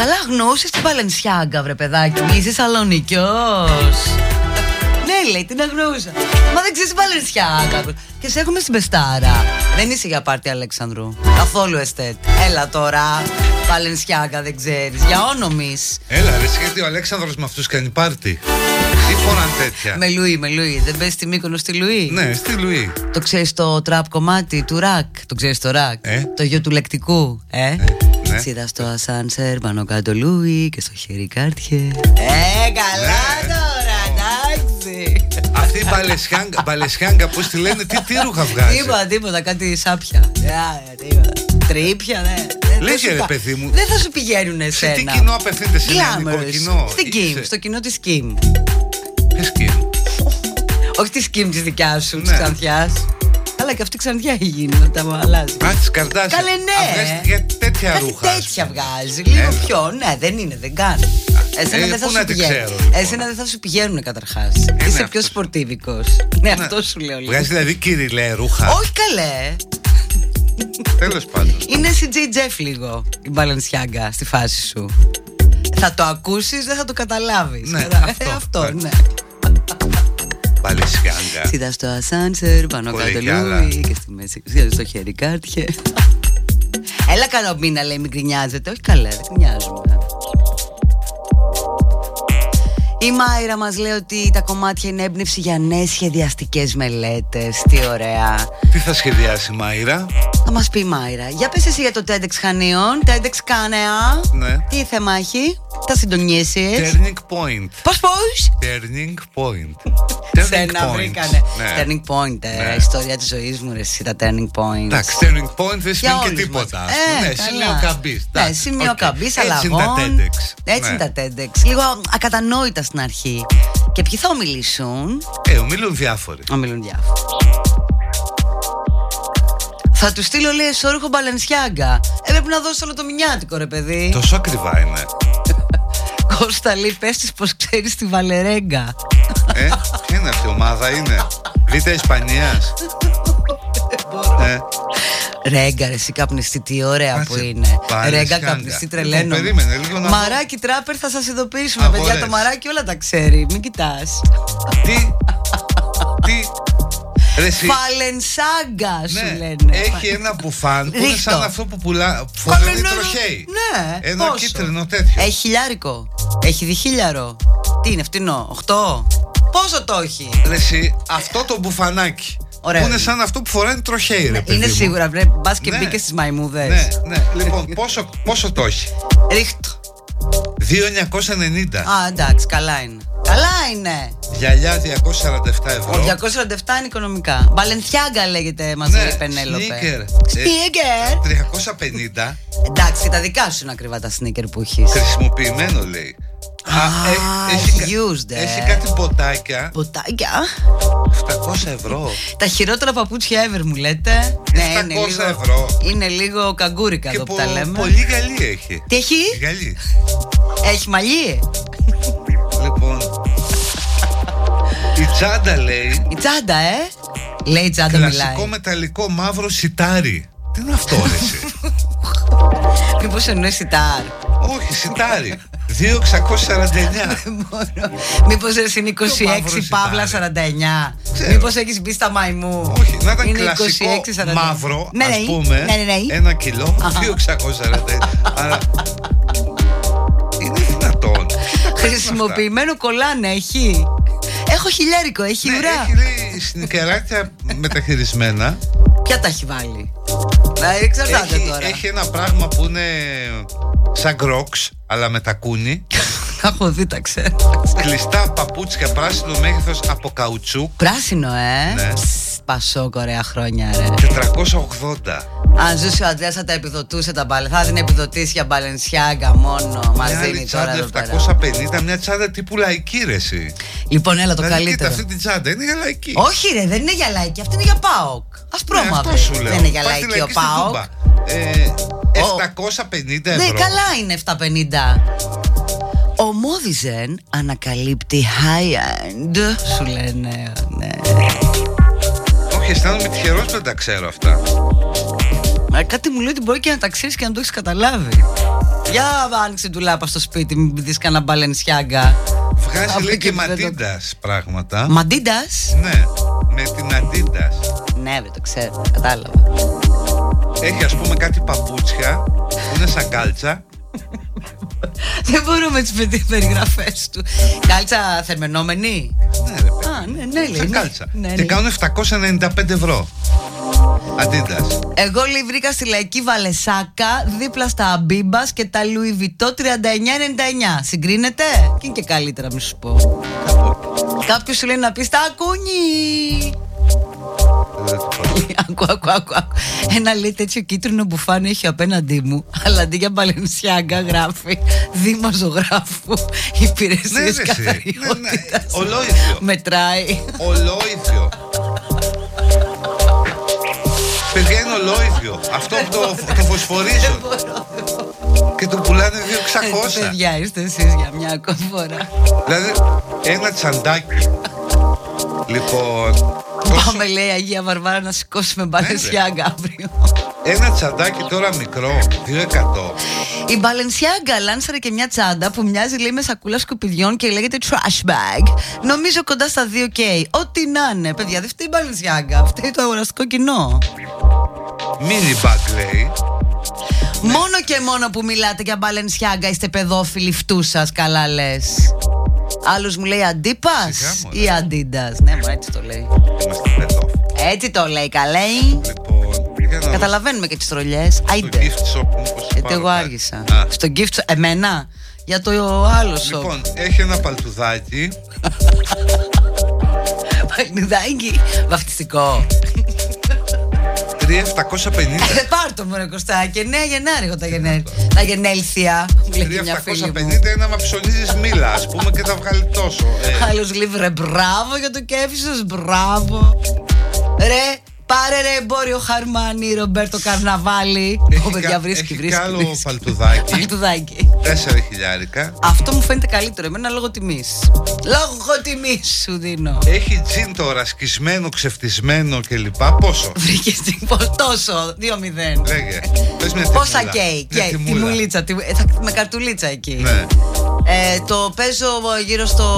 Καλά γνώσεις την Παλενσιάγκα, βρε παιδάκι μου. Είσαι Σαλονικιός. Ναι, λέει, την αγνούσα. Μα δεν ξέρεις Παλενσιάγκα. Και σε έχουμε στην Πεστάρα. Δεν είσαι για πάρτι, Αλέξανδρου. Καθόλου εστέτ. Έλα τώρα. Παλενσιάγκα δεν ξέρεις. Για όνομης. Έλα, ρε, γιατί ο Αλέξανδρος με αυτούς κάνει πάρτι. Τι φοράν τέτοια. Με Λουί, με Λουί. Δεν πες στη Μύκονο στη Λουί. Ναι, στη Λουί. Το ξέρεις το τραπ κομμάτι του ρακ. Το ξέρεις το ρακ. Το γιο του λεκτικού. Σίδα στο ασάνσερ, πάνω κάτω Λούι και στο χέρι κάρτιε. Καλά τώρα, εντάξει. Αυτή η Παλενσιάγκα, πώς τη λένε, τι ρούχα βγάζει. Τίποτα, κάτι σάπια. Τρίπια, ναι. Λέγε ρε παιδί μου. Δεν θα σου πηγαίνουν εσένα. Σε τι κοινό απευθύνεται, σε ελληνικό κοινό? Στην Κιμ, στο κοινό της Κιμ. Της Κιμ. Όχι της Κιμ της δικιάς σου, της Ξανθιάς. Αλλά και αυτή η Ξανθιά έχει γίνει να τα αλλάζει. Α, τις Καρντάσιαν. Καλέ, ναι. Για τέτοια ρούχα. Τέτοια βγάζει. Λίγο πιο. Ναι, δεν είναι, δεν κάνει. Εσένα δεν θα σου πηγαίνουν. Εσένα δεν θα σου πηγαίνουν καταρχάς. Είσαι πιο σπορτίβικος. Ναι, αυτό σου λέω. Βγάζει δηλαδή κυριλέ ρούχα. Όχι καλέ. Τέλος πάντων. Είναι CJ Jeff λίγο η Balenciaga στη φάση σου. Θα το ακούσεις, δεν θα το καταλάβεις. Ναι, αυτό, ναι. Παλαισιάγκα. Σίδα στο ασάνσερ, πάνω κάτω Λούι και στη μέση. Σίδα στο χέρι κάρτιε. Έλα καρομπίνα, λέει, μην κρινιάζετε. Όχι καλά, δεν κρινιάζουμε. Η Μάιρα μας λέει ότι τα κομμάτια είναι έμπνευση για νέες σχεδιαστικές μελέτες. Τι ωραία. Τι θα σχεδιάσει η Μάιρα? Θα μας πει η Μάιρα. Για πες εσύ για το TEDx Χανίων, TEDx Κάνεα. Ναι. Τι θέμα έχει? Θα συντονίσεις. Turning point. Πώς? Turning point. Σένα βρήκανε. Turning point, η ιστορία της ζωής μου, ρε εσύ, τα turning points. Εντάξει, turning point δεν σημαίνει και τίποτα. Ναι, σημειοκαμπής. Ναι, σημειοκαμπής, αλλαγών. Έτσι είναι τα TEDx. Λίγο ακατανόητα στην αρχή. Και ποιοι θα ομιλήσουν? Ομιλούν διάφοροι. Θα του στείλω, λέει, εσόρουχο Μπαλενσιάγκα. Έπρεπε να δώσω όλο το μηνιάτικο, ρε παιδί. Τόσο ακριβά είναι. Κώστα, λέει, πες της πως ξέρεις τη Βαλερέγκα. Είναι αυτή η ομάδα, είναι Β' Ισπανίας. Ρέγκα, ρε εσύ, καπνιστή, τι ωραία που είναι. Ρέγκα, καπνιστή, τρελαίνω. Μαράκι τράπερ, θα σας ειδοποιήσουμε, παιδιά. Το μαράκι όλα τα ξέρει, μην κοιτάς. Τι Παλενσιάγκα σου λένε. Έχει ένα μπουφάν που είναι σαν αυτό που φοράει η τροχέη. Ναι, ένα κίτρινο τέτοιο. Έχει χιλιάρικο. Έχει διχίλιαρο. Τι είναι, φτηνό, 8. Πόσο το έχει? Εσύ, αυτό το μπουφανάκι. Ωραίο. Που είναι σαν αυτό που φοράει η τροχέη, ρε παιδί. Είναι σίγουρα, βρε. Μπα και μπήκε στις μαϊμούδες. Ναι. Λοιπόν, πόσο το έχει? Ρίχτο. 2.990. Α, εντάξει, καλά είναι. Καλά είναι. Γυαλιά 247 ευρώ. 247 είναι οικονομικά. Μπαλενσιάγκα λέγεται, μας λέει η Πενέλοπε. Sneaker 350. Εντάξει, τα δικά σου είναι ακριβά τα sneaker που έχεις. Χρησιμοποιημένο, λέει. Έχει κάτι ποτάκια. 800 ευρώ. Τα χειρότερα παπούτσια ever μου λέτε. 800 ευρώ. Είναι λίγο καγκούρικα εδώ που τα λέμε. Πολύ γυαλί έχει. Τι έχει? Γυαλί. Έχει μαλλί. Λοιπόν, η τσάντα, λέει. Η τσάντα, λέει η τσάντα, μιλάει. Κλασικό μεταλλικό μαύρο σιτάρι. Τι είναι αυτό, ρε εσύ? Μήπως εννοεί σιτάρ? Όχι, σιτάρι. 2.649. Μήπως εσύ είναι 26-49. Μήπως έχεις μπει στα μαϊμού. Όχι, να ήταν κλασικό μαύρο, ας πούμε. Ένα κιλό, 2.649. Άρα είναι δυνατόν? Χρησιμοποιημένο κολάν έχει. Έχω χιλιάρικο, έχει ουρά. Έχει, λέει, σνικεράκια μεταχειρισμένα. Ποια τα έχει βάλει? Εξαρτάται τώρα. Έχει ένα πράγμα που είναι σαν γκρόξ, αλλά με τακούνι. Τα έχω δει, τα ξέρω. Κλειστά παπούτσια πράσινο μέγεθος από καουτσούκ. Πράσινο, ναι. Πασό, ωραία χρόνια, ρε. 480. Αν ζούσε ο Αντρέας θα τα επιδοτούσε τα μπαλ. Θα την επιδοτήσει για Μπαλενσιάγκα μόνο. Μας δίνει τώρα εδώ πέρα. 750, μια τσάντα τύπου λαϊκή, ρε εσύ. Λοιπόν, έλα το καλύτερο. Κοίτα αυτή την τσάντα, είναι για λαϊκή. Όχι, ρε, δεν είναι για λαϊκή, αυτή είναι για ΠΑΟΚ. Ασπρόμαυρη. Δεν είναι για λαϊκή ο ΠΑΟΚ. 750 ευρώ. Ναι, καλά είναι 750. Ο Μόδιζεν ανακαλύπτει high-end, σου λένε, ναι. Όχι, αισθάνομαι τυχερός που δεν τα ξέρω αυτά. Μα κάτι μου λέει ότι μπορεί και να τα ξέρεις και να το έχεις καταλάβει. Για άνοιξε ντουλάπα στο σπίτι, μην δεις κανένα Μπαλενσιάγκα. Βγάζει λέει και Μαντίντας πράγματα. Μαντίντας? Ναι, με την Αντίντας. Ναι, δεν το ξέρω, κατάλαβα. Έχει ας πούμε κάτι παπούτσια που είναι σαν κάλτσα. Δεν μπορούμε τις περιγραφές του. Κάλτσα θερμενόμενη. Ναι ρε παιδί. Α, ναι, λέει, σαν κάλτσα. Ναι. Και κάνουν 795 ευρώ. Αντίντας. Εγώ λέει βρήκα στη Λαϊκή Βαλεσάκα δίπλα στα Αμπίμπας και τα Louis Vuitton 39,99. Συγκρίνεται? Και είναι και καλύτερα μη σου πω. Κάποιος σου λέει να πει στα Ακούνι. Ακού. Ένα λέει τέτοιο κίτρινο μπουφάνι έχει απέναντί μου, αλλά αντί για Μπαλενσιάγκα γράφει Δήμα Ζωγράφου, υπηρεσίες καθαριότητας. Ολόηθιο. Μετράει. Ολόηθιο. Παιδιά είναι ολόηθιο. Αυτό το φωσφορίζουν. Και το πουλάνε 2,600. Παιδιά είστε εσείς για μια ακόμη φορά. Δηλαδή ένα τσαντάκι. Λοιπόν, πάμε λέει Αγία Βαρβάρα να σηκώσουμε Μπαλενσιάγκα αύριο. Ένα τσαντάκι τώρα μικρό, 200. Η Μπαλενσιάγκα λάνσαρε και μια τσάντα που μοιάζει λέει με σακούλα σκουπιδιών και λέγεται trash bag. Νομίζω κοντά στα 2K. Ό,τι να είναι, παιδιά, δεν φταίει η Μπαλενσιάγκα, φταίει το αγοραστικό κοινό. Μίνι bag λέει. Μόνο και μόνο που μιλάτε για Μπαλενσιάγκα είστε παιδόφιλοι φτούσας, καλά λες. Άλλος μου λέει Αντίπας ή Αντίντας. Ναι, μα έτσι το λέει. Έτσι το λέει, καλέει. Λοιπόν, καταλαβαίνουμε και τις τρολιές. Άιντε. Γιατί εγώ άργησα. Στο gift shop, εμένα. Για το άλλο shop. Λοιπόν, έχει ένα παλτουδάκι. Παλτουδάκι, βαφτιστικό. 3.750. Πάρ' το μόνο Κωστάκη. 9 Γενάρη τα γενέλθια. 3.750 είναι άμα ψωνίζεις μήλα, ας πούμε, και θα βγάλει τόσο. Άλλος λίβρε μπράβο για το κέφι σας, μπράβο. Ρε, πάρε ρε εμπόριο Χαρμάνι, Ρομπέρτο Καρναβάλι. Έχει κι άλλο παλτουδάκι. 4.000. Αυτό μου φαίνεται καλύτερο, εμένα λόγω τιμής. Λόγω τιμής σου δίνω. Έχει τζιν τώρα, σκισμένο, ξεφτισμένο κλπ. Πόσο? Βρήκε τζιν, τόσο, 2.0. Λέγε. Πόσα καίει, τιμουλίτσα, με καρτουλίτσα εκεί. Ναι. Το παίζω γύρω στο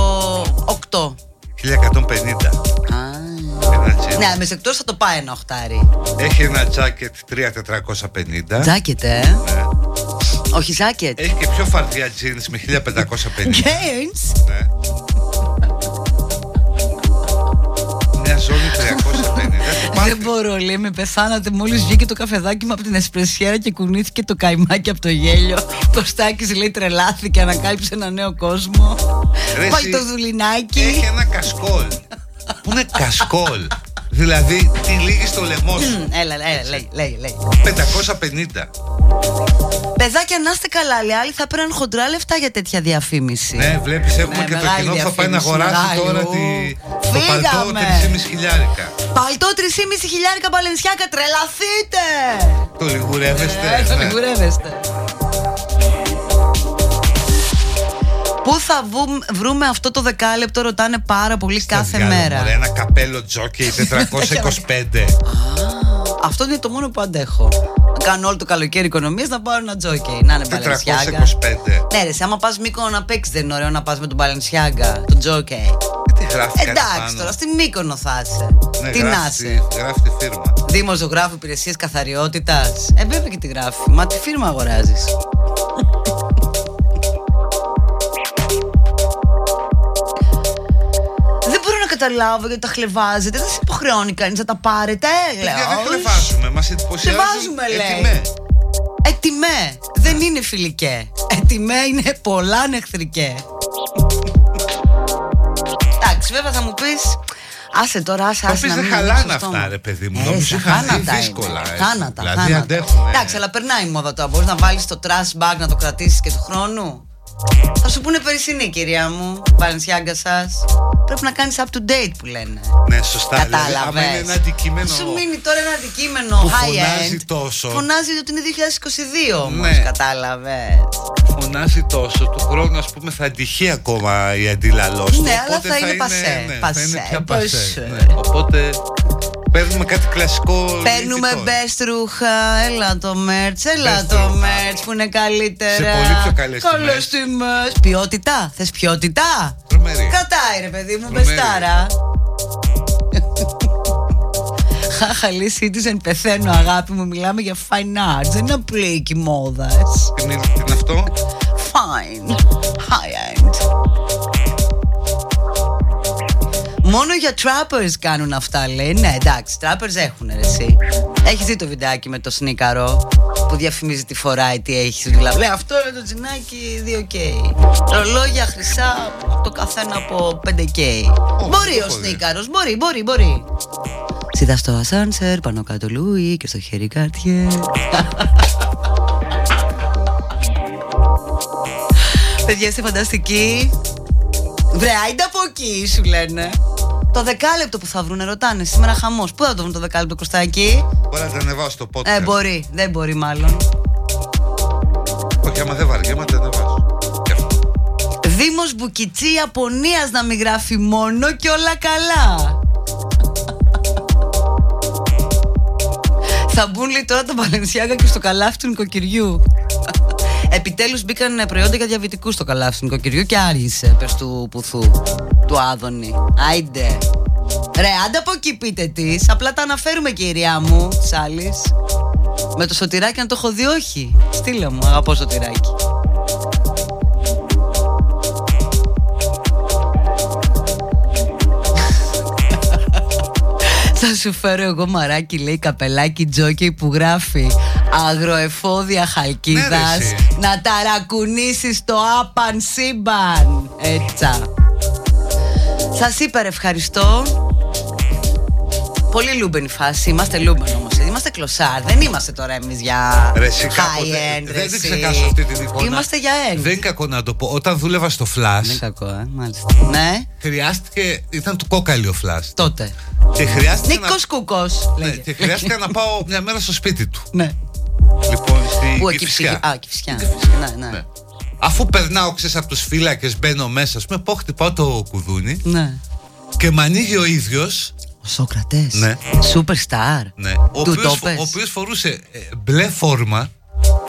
8. 1.150. Ναι, με εκτός θα το πάει ένα οχτάρι. Έχει ένα τζάκετ 3.450. Τζάκετ, ναι. Όχι ζάκετ. Έχει και πιο φαρδιά τζίνς με 1.550. Τζίνς. Ναι. Μια ζώνη 350. Δεν μπορώ λέει, με πεθάνατε μόλις βγήκε το καφεδάκι μου από την εσπρεσιέρα και κουνήθηκε το καημάκι από το γέλιο. Το Στάκης λέει τρελάθηκε, ανακάλυψε ένα νέο κόσμο. Πάει το δουλινάκι. Έχει ένα κασκόλ. Πού είναι κασκόλ? Δηλαδή τη λύγει στο λαιμό σου. Έλα, λέει 550. Παιδάκια να είστε καλά, λέει, άλλοι θα παίρνουν χοντρά λεφτά για τέτοια διαφήμιση. Ναι, βλέπεις έχουμε και το κοινό που θα πάει να αγοράσει τώρα το παλτό 3.500. Παλτό 3.500 Μπαλενσιάγκα, τρελαθείτε. Το λιγουρεύεστε. Πού θα βρούμε αυτό το δεκάλεπτο, ρωτάνε πάρα πολύ στα κάθε μέρα. Ωραία, ένα καπέλο τζόκι 425. Αυτό είναι το μόνο που αντέχω. Κάνω όλο το καλοκαίρι οικονομίες να πάρω ένα τζόκι. Να είναι Μπαλενσιάγκα. 425. Ναι, ρε, άμα πας Μύκονο να παίξεις, δεν είναι ωραίο να πας με τον Μπαλενσιάγκα, τον τζόκι. Εντάξει, τώρα στη Μύκονο θα είσαι. Ναι, τι να είσαι. Γράφει τη φίρμα. Δήμο Ζωγράφου, υπηρεσίες καθαριότητας. Βέβαια και τη γράφει. Μα τη φίρμα αγοράζεις. Καταλάβω γιατί τα χλεβάζετε, δεν σε υποχρεώνει κανείς να τα πάρετε. Λέω, δεν χλεβάζουμε, μας εντυπωσιάζουν. Χλεβάζουμε λέει. Ετιμέ. Δεν είναι φιλικέ. Ετιμέ είναι πολλά νεχθρικέ. Εντάξει, βέβαια θα μου πεις, άσε τώρα, άσε να μην χαλάνε αυτά ρε παιδί μου, νομίζω χάνει δύσκολα. Χάνατα. Εντάξει, αλλά περνάει η μόδα τώρα, μπορείς να βάλεις το trash bag να το κρατήσεις και του χρόνου. Θα σου πούνε περισσυνή κυρία μου, Μπαλενσιάγκα σας. Πρέπει να κάνεις up to date που λένε. Ναι, σωστά. Κατάλαβες. Είναι ένα αντικείμενο. Σου μείνει τώρα ένα αντικείμενο high-end. Φωνάζει ότι είναι 2022 όμως, ναι. Κατάλαβες. Φωνάζει τόσο, του χρόνου ας πούμε θα αντυχεί ακόμα η αντιλαλός του. Ναι, αλλά θα είναι πασέ. Οπότε παίρνουμε κάτι κλασικό. Παίρνουμε best ρούχα. Έλα το merch, που είναι καλύτερα. Σε πολύ πιο καλές τιμές. Ποιότητα, θες ποιότητα. Κατάει ρε παιδί μου, μπεστάρα. Χαχαλή citizen, πεθαίνω αγάπη μου. Μιλάμε για fine arts, δεν είναι απλή εκεί μόδας. Τι είναι αυτό? Fine, high end. Μόνο για trappers κάνουν αυτά, λέει. Ναι, εντάξει, trappers έχουν ρε εσύ. Έχεις δει το βιντεάκι με το σνίκαρο που διαφημίζει τη φοράει, τι έχεις δουλειά. Λέει αυτό είναι το τζινάκι 2K. Ρολόγια χρυσά από το καθένα από 5K. Μπορεί ο σνίκαρος, μπορεί. Σίδα στο ασάνσερ, πάνω κάτω Λούι και στο χέρι Κάρτιε. Παιδιά, είστε φανταστικοί. Βρε, άιντε από εκεί σου λένε. Το δεκάλεπτο που θα βρουνε ρωτάνε σήμερα χαμός. Πού θα το βρουν το δεκάλεπτο, Κωστάκη? Μπορεί να το ανεβάσω το podcast. Μπορεί, δεν μπορεί μάλλον. Όχι, άμα δεν βαριέμαι, δεν ανεβάζω. Δήμος Μπουκιτσία Πονίας να μην γράφει μόνο και όλα καλά. Θα μπουν λέει τώρα τα Μπαλενσιάγκα και στο καλάθι του νοικοκυριού. Επιτέλους μπήκαν προϊόντα για διαβητικούς στο καλάθι του νοικοκυριού και άργησε, πες του πουθού, του Άδωνη. Άιντε. Ρε, άντε από εκεί πείτε της, απλά τα αναφέρουμε κυρία μου, της άλλης. Με το σωτηράκι αν το έχω δει, όχι. Στείλε μου, αγαπώ σωτηράκι. Θα σου φέρω εγώ μαράκι, λέει, καπελάκι τζόκι που γράφει αγροεφόδια Χαλκίδας. Ναι, να ταρακουνήσεις το άπαν σύμπαν. Έτσα. Σας είπα ρε, ευχαριστώ. Πολύ λούμπενη φάση. Είμαστε λούμπεν όμως. Είμαστε κλωσάρ. Δεν είμαστε τώρα εμείς για high end. Δεν την ξεχάσω αυτή την εικόνα. Είμαστε για end. Δεν είναι κακό να το πω. Όταν δούλευα στο Flash. Είναι κακό, μάλιστα. Ναι. Χρειάστηκε. Ήταν του κόκαλι ο Flash. Τότε. Και χρειάστηκε. Νίκος Κούκος. Ναι, και χρειάστηκε να πάω μια μέρα στο σπίτι του. Ναι. Λοιπόν, στην Κηφισιά. Α, Κηφισιά. Ναι. Αφού περνάω, ξέρεις, από τους φύλακες, μπαίνω μέσα. Ας πούμε, πω χτυπάω το κουδούνι. Ναι. Και με ανοίγει ο ίδιος. Ο Σόκρατες, superstar, ο οποίος φορούσε μπλε φόρμα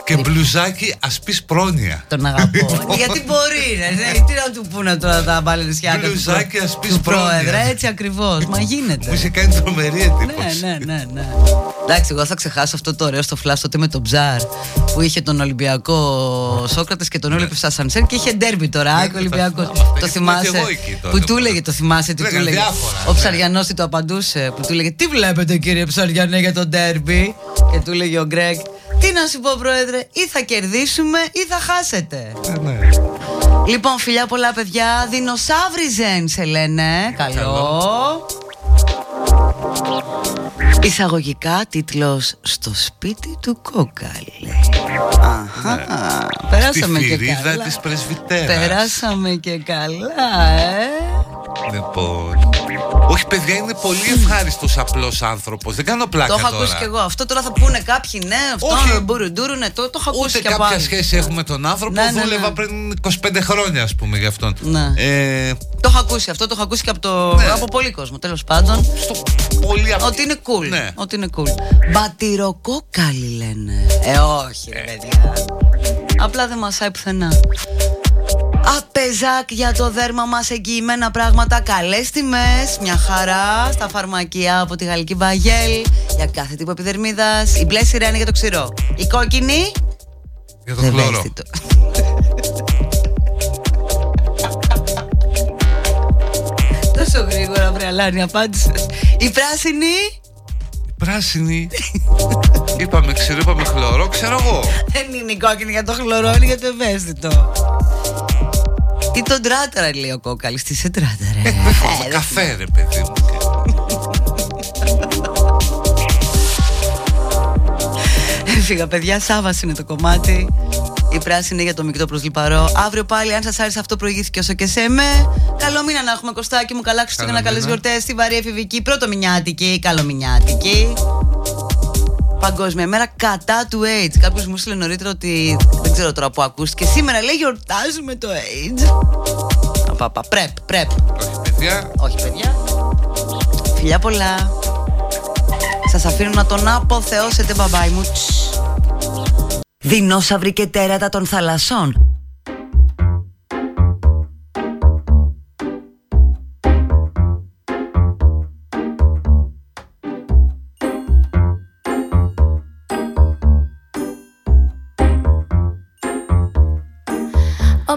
και μπλουζάκι ασπής πρόνοια. Τον αγαπώ. Γιατί μπορεί, τι να του πούνε τώρα τα Μπαλενσιάγκα. Μπλουζάκι ασπής πρόεδρα, έτσι ακριβώς. Μα γίνεται. Μου είχε κάνει τρομερή εντύπωση. Ναι. Εντάξει, εγώ θα ξεχάσω αυτό το ωραίο στο Flash τότε με τον Ψάρ που είχε τον Ολυμπιακό Σόκρατες και τον Όλεπε στα σανσέρ και είχε ντέρμπι τώρα. Ολυμπιακό. Το θυμάσαι. Που του έλεγε, το θυμάσαι τι του έλεγε. Ο Ψαριανός τι του απαντούσε, που του έλεγε τι βλέπετε κύριε Ψαριανέ για τον ντέρμπι. Και του έλεγε ο Γκρέκ. Τι να σου πω, Πρόεδρε, ή θα κερδίσουμε ή θα χάσετε. Ναι. Λοιπόν, φιλιά πολλά, παιδιά. Δεινοσαύριζεν σε λένε. Καλό. Εισαγωγικά τίτλος «Στο σπίτι του Κόκαλη». Αχα, ναι. Περάσαμε και καλά. Στη θηρίδα της Πρεσβυτέρας. Περάσαμε και καλά, Λοιπόν. Όχι, παιδιά, είναι πολύ ευχάριστος απλός άνθρωπος. Δεν κάνω πλάκα τώρα. Το έχω ακούσει κι εγώ. Αυτό τώρα θα πούνε κάποιοι ναι, αυτό μπουρουντούρου, ναι, το έχω ακούσει κι εγώ. Ούτε κάποια σχέση έχουμε τον άνθρωπο. Δούλευα πριν 25 χρόνια, ας πούμε, γι' αυτόν. Το έχω ακούσει αυτό, το έχω ακούσει και από πολύ κόσμο, τέλος πάντων. Ότι είναι cool. Ότι είναι cool. Μπατυροκόκαλη λένε. Όχι, παιδιά. Απλά δεν μασάει πουθενά. Απεζάκ για το δέρμα μας, εγγυημένα πράγματα, καλές τιμές, μια χαρά στα φαρμακεία από τη Γαλλική Μπαγέλ για κάθε τύπο επιδερμίδας. Η μπλε σιρένη για το ξηρό, η κόκκινη για το χλώρο. Τόσο γρήγορα βρε Αλάνη απάντησες. Η πράσινη. Πράσινη. Είπαμε ξηρό, είπαμε χλωρό, ξέρω εγώ. Δεν είναι η κόκκινη για το χλωρό, είναι για το ευαίσθητο. Τι τον τράταρα λέει ο Κόκαλης, τι σε τράταρα. Καφέ ρε παιδί μου. Έφυγα παιδιά, Σάββας είναι το κομμάτι. Η πράσινη είναι για το μεικτό προς λιπαρό. Αύριο πάλι, αν σας άρεσε αυτό, προηγήθηκε όσο και σε με. Καλό μήνα να έχουμε, Κωστάκι μου. Καλά Χριστούγεννα, καλές γιορτές. Στη βαρύ εφηβική, πρωτομηνιάτικη, καλομηνιάτικη. Παγκόσμια μέρα κατά του AIDS. Κάποιος μου στείλε νωρίτερα ότι δεν ξέρω τώρα που ακούστηκε. Σήμερα λέει γιορτάζουμε το AIDS. Απαπα, πρέπει. Όχι παιδιά. Φιλιά πολλά. Σας αφήνω να τον αποθεώσετε, μπαμπάι μου. Δεινόσαυροι και τέρατα των θαλασσών. Oh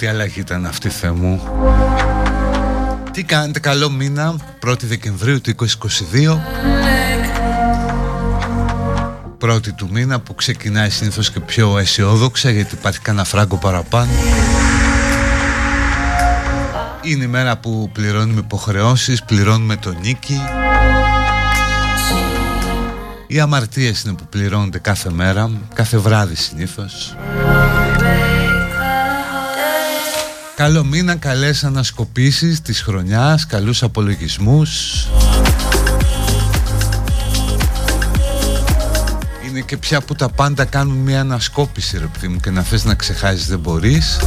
Ό,τι αλλαγή ήταν αυτή, Θεέ μου. Τι κάνετε, καλό μήνα, 1η Δεκεμβρίου του 2022. Πρώτη του μήνα που ξεκινάει συνήθως και πιο αισιόδοξα, γιατί υπάρχει κανένα φράγκο παραπάνω. Είναι η μέρα που πληρώνουμε υποχρεώσεις, πληρώνουμε τον νίκη. Οι αμαρτίες είναι που πληρώνονται κάθε μέρα, κάθε βράδυ συνήθως. Καλό μήνα, καλές ανασκοπήσεις της χρονιάς, καλούς απολογισμούς. Είναι και πια που τα πάντα κάνουν μια ανασκόπηση, ρε παιδί μου, και να θες να ξεχάσεις δεν μπορείς.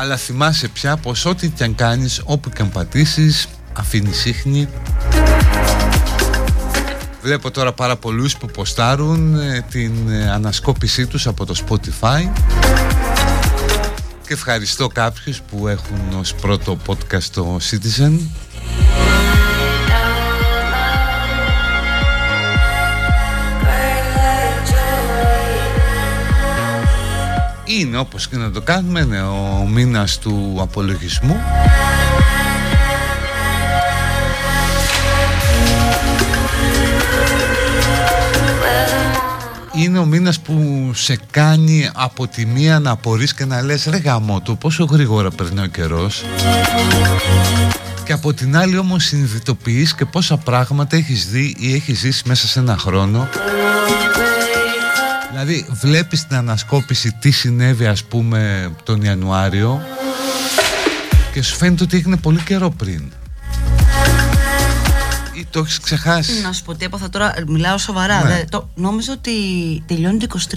Αλλά θυμάσαι πια πως ό,τι κι αν κάνεις, όπου κι αν πατήσεις, αφήνεις ίχνη. Βλέπω τώρα πάρα πολλούς που ποστάρουν την ανασκόπησή τους από το Spotify. Και ευχαριστώ κάποιους που έχουν ως πρώτο podcast το Citizen. Είναι, όπως και να το κάνουμε, είναι ο μήνας του απολογισμού. είναι ο μήνας που σε κάνει από τη μία να απορείς και να λες ρε γαμότο, πόσο γρήγορα περνάει ο καιρός, και από την άλλη όμως συνειδητοποιείς και πόσα πράγματα έχεις δει ή έχεις ζήσει μέσα σε ένα χρόνο. Δηλαδή βλέπεις την ανασκόπηση τι συνέβη ας πούμε τον Ιανουάριο και σου φαίνεται ότι έγινε πολύ καιρό πριν. Ή το έχεις ξεχάσει. Να σου πω τι έπαθα τώρα, μιλάω σοβαρά, ναι. Νόμιζα ότι τελειώνει το 23.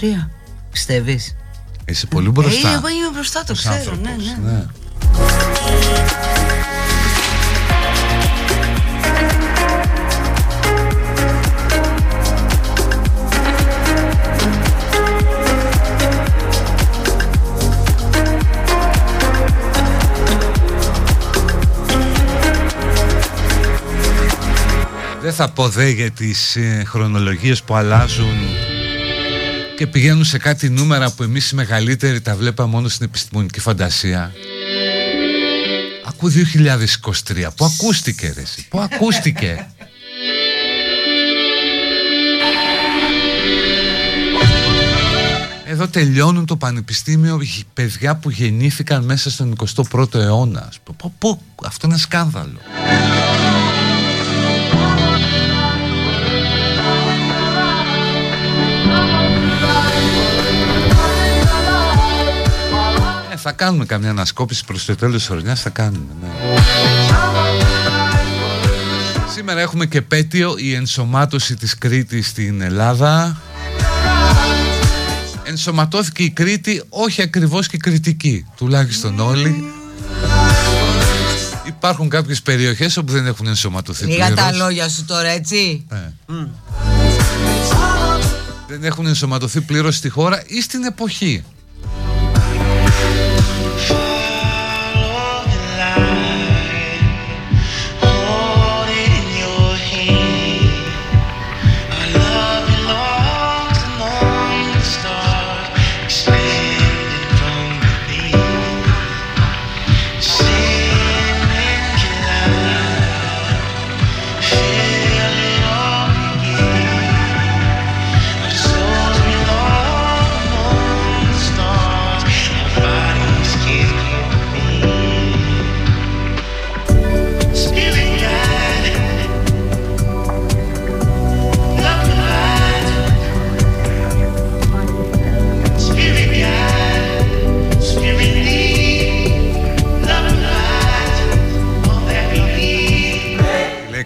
Πιστεύεις? Είσαι πολύ μπροστά. Εγώ είμαι μπροστά, το ξέρω, άνθρωπος, ναι. Δεν θα πω δε για τις χρονολογίες που αλλάζουν και πηγαίνουν σε κάτι νούμερα που εμείς οι μεγαλύτεροι τα βλέπαμε μόνο στην επιστημονική φαντασία. Ακού 2023, που ακούστηκε ρε εσύ, που ακούστηκε. Εδώ τελειώνουν το πανεπιστήμιο παιδιά που γεννήθηκαν μέσα στον 21ο αιώνα. Πω, αυτό είναι σκάνδαλο. Θα κάνουμε καμιά ανασκόπηση προς το τέλος της χρονιάς, θα κάνουμε, ναι. Σήμερα έχουμε και επέτειο, η ενσωμάτωση της Κρήτης στην Ελλάδα. Ενσωματώθηκε η Κρήτη, όχι ακριβώς και κριτική, τουλάχιστον όλοι. Υπάρχουν κάποιες περιοχές όπου δεν έχουν ενσωματωθεί πλήρως. Λίγα τα λόγια σου τώρα, έτσι. Δεν έχουν ενσωματωθεί πλήρως στη χώρα ή στην εποχή.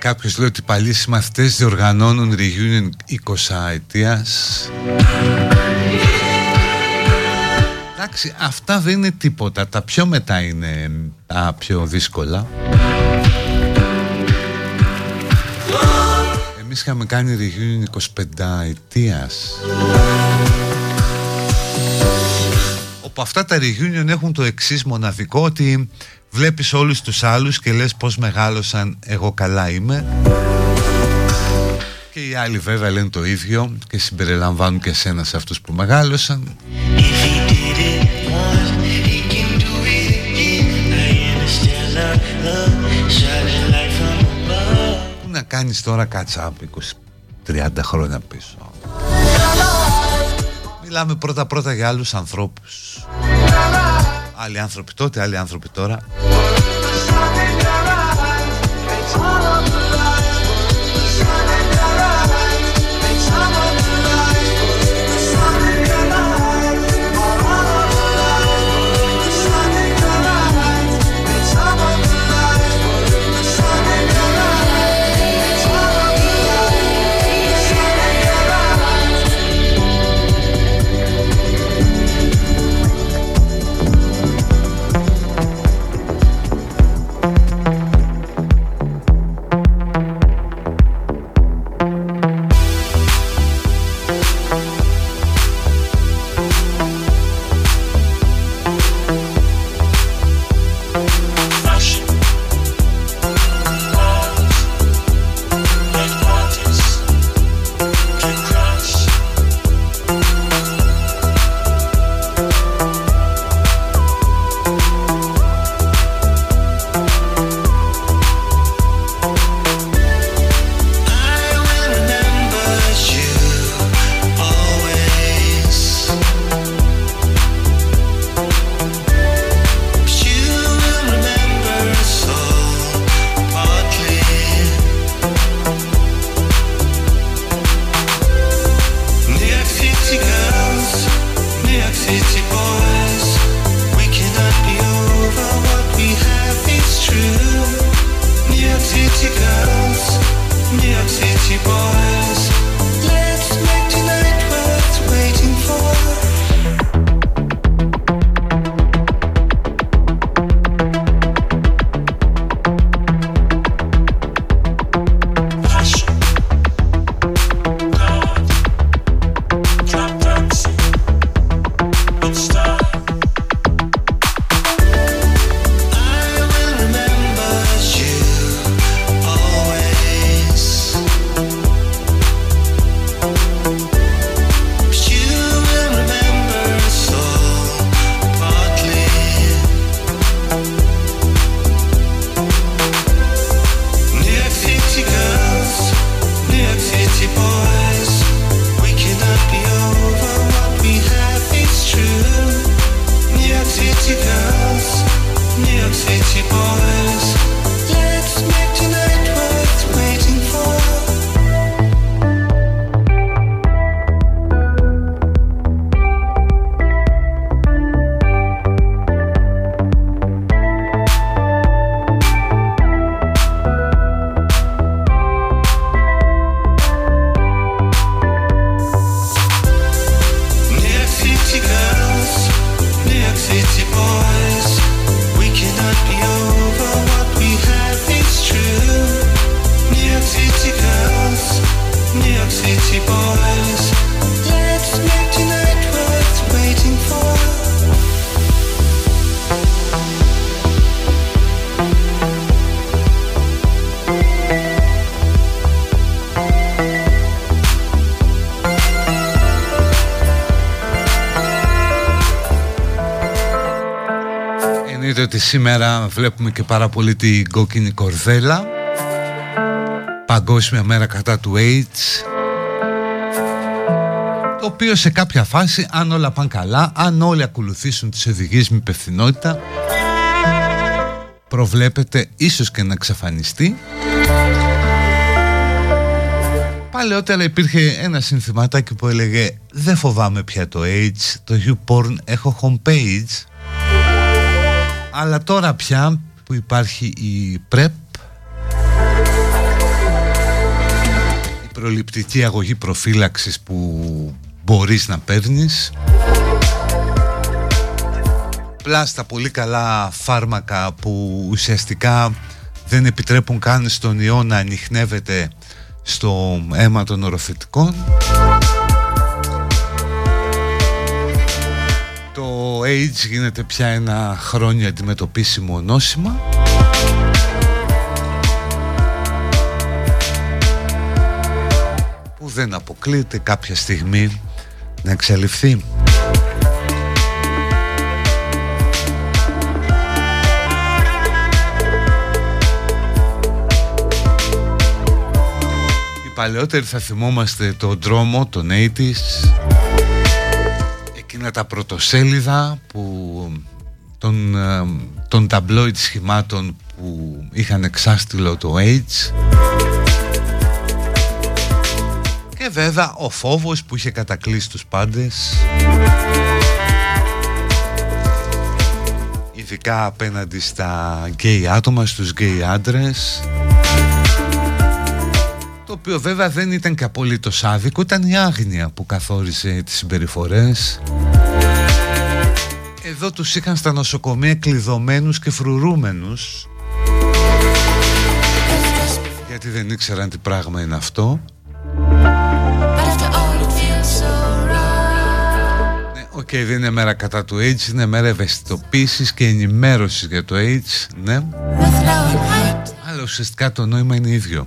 Κάποιος λέει ότι οι παλιές μαθητές διοργανώνουν reunion 20 ετίας. Εντάξει, αυτά δεν είναι τίποτα. Τα πιο μετά είναι τα πιο δύσκολα. Εμείς είχαμε κάνει reunion 25 ετίας, όπου αυτά τα reunion έχουν το εξής μοναδικό, ότι βλέπεις όλους τους άλλους και λες πως μεγάλωσαν, εγώ καλά είμαι. Και οι άλλοι βέβαια λένε το ίδιο και συμπεριλαμβάνουν και εσένα σε αυτούς που μεγάλωσαν. Πού να κάνεις τώρα κάτσαπ 20-30 χρόνια πίσω. Μιλάμε πρώτα-πρώτα για άλλους ανθρώπους. Άλλοι άνθρωποι τότε, άλλοι άνθρωποι τώρα. Είδε ότι σήμερα βλέπουμε και πάρα πολύ την κόκκινη κορδέλα, Παγκόσμια μέρα κατά του AIDS, το οποίο σε κάποια φάση, αν όλα πάνε καλά, αν όλοι ακολουθήσουν τις οδηγίες με υπευθυνότητα, προβλέπεται ίσως και να εξαφανιστεί. Παλαιότερα υπήρχε ένα συνθηματάκι που έλεγε «Δεν φοβάμαι πια το AIDS, το YouPorn έχω homepage». Αλλά τώρα πια που υπάρχει η PrEP, η προληπτική αγωγή προφύλαξης που μπορείς να παίρνεις, πλάστα πολύ καλά φάρμακα που ουσιαστικά δεν επιτρέπουν καν στον ιό να ανιχνεύεται στο αίμα των οροφητικών. Το AIDS γίνεται πια ένα χρόνια αντιμετωπίσιμο νόσημα. Που δεν αποκλείεται κάποια στιγμή να εξαλειφθεί. Παλαιότεροι θα θυμόμαστε τον δρόμο, τον 80's, εκείνα τα πρωτοσέλιδα που των ταμπλόιντ σχημάτων που είχαν εξάστηλο το AIDS, και βέβαια ο φόβος που είχε κατακλείσει τους πάντες, ειδικά απέναντι στα γκέι άτομα, στους γκέι άντρες, το οποίο βέβαια δεν ήταν και απολύτως άδικο, ήταν η άγνοια που καθόρισε τις συμπεριφορές. Εδώ τους είχαν στα νοσοκομεία κλειδωμένους και φρουρούμενους, γιατί δεν ήξεραν τι πράγμα είναι αυτό. Οκ, δεν είναι μέρα κατά του AIDS, είναι μέρα ευαισθητοποίησης και ενημέρωσης για το AIDS, ναι. Αλλά ουσιαστικά το νόημα είναι ίδιο.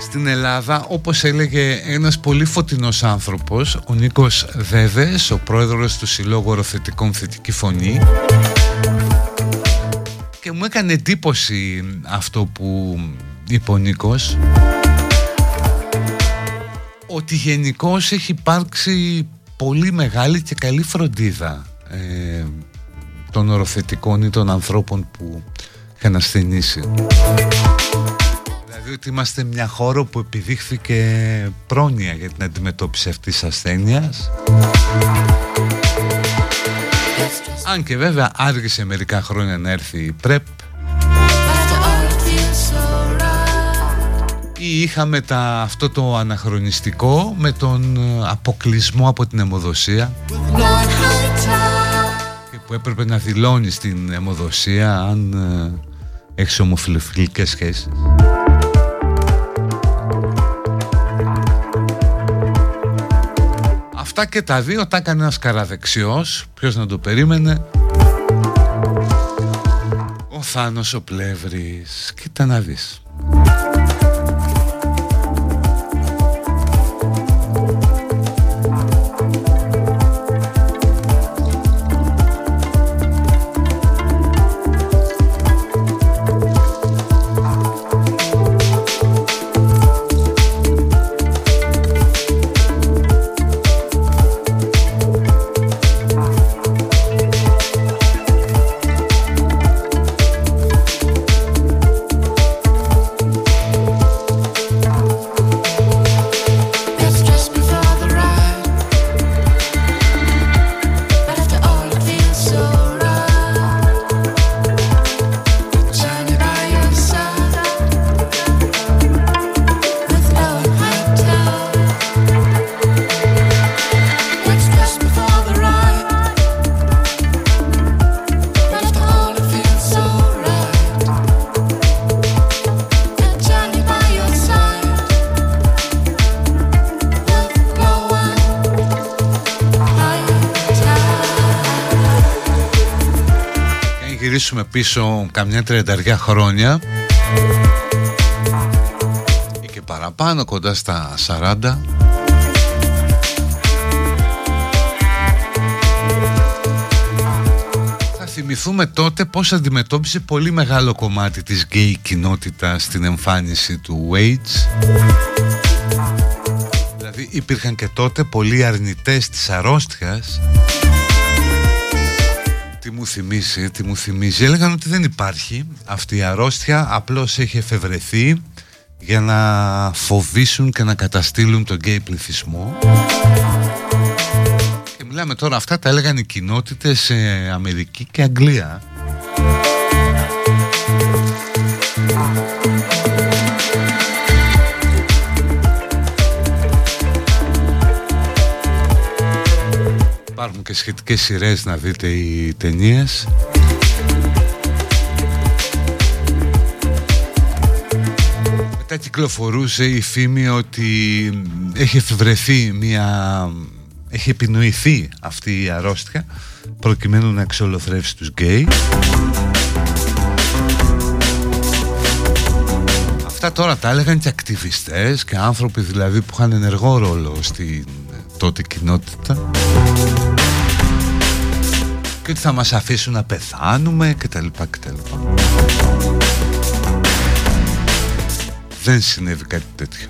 Στην Ελλάδα, όπως έλεγε ένας πολύ φωτεινός άνθρωπος, ο Νίκος Δέδες, ο πρόεδρος του Συλλόγου Οροφητικών Θετική Φωνή, και μου έκανε εντύπωση αυτό που είπε ο Νίκος, ότι γενικώς έχει υπάρξει πολύ μεγάλη και καλή φροντίδα των οροφητικών ή των ανθρώπων που είχαν ασθενήσει. Δηλαδή ότι είμαστε μια χώρα που επιδείχθηκε πρόνοια για την αντιμετώπιση αυτής της ασθένειας, αν και βέβαια άργησε μερικά χρόνια να έρθει η PrEP, ή είχαμε αυτό το αναχρονιστικό με τον αποκλεισμό από την αιμοδοσία, και που έπρεπε να δηλώνεις την αιμοδοσία αν έχεις ομοφιλοφιλικές σχέσεις. Αυτά και τα δύο τα έκανε ένας καραδεξιός, ποιος να το περίμενε, ο Θάνος ο Πλεύρης. Κοίτα να δεις. γυρίσουμε πίσω καμιά 30 χρόνια ή και παραπάνω, κοντά στα 40, θα θυμηθούμε τότε πως αντιμετώπισε πολύ μεγάλο κομμάτι της γκέι κοινότητας στην εμφάνιση του AIDS. Δηλαδή υπήρχαν και τότε πολλοί αρνητές της αρρώστιας. Τι μου θυμίζει. Έλεγαν ότι δεν υπάρχει αυτή η αρρώστια, απλώς έχει εφευρεθεί για να φοβήσουν και να καταστήλουν τον γκέι πληθυσμό. Και μιλάμε τώρα, αυτά τα έλεγαν οι κοινότητες σε Αμερική και Αγγλία. Υπάρχουν και σχετικές σειρές, να δείτε οι ταινίες. Μετά κυκλοφορούσε η φήμη ότι έχει επινοηθεί αυτή η αρρώστια προκειμένου να εξολοθρεύσει τους γκέι. Αυτά τώρα τα έλεγαν και ακτιβιστές και άνθρωποι δηλαδή που είχαν ενεργό ρόλο στην τότε κοινότητα. Και ότι θα μας αφήσουν να πεθάνουμε κτλ. Δεν συνέβη κάτι τέτοιο.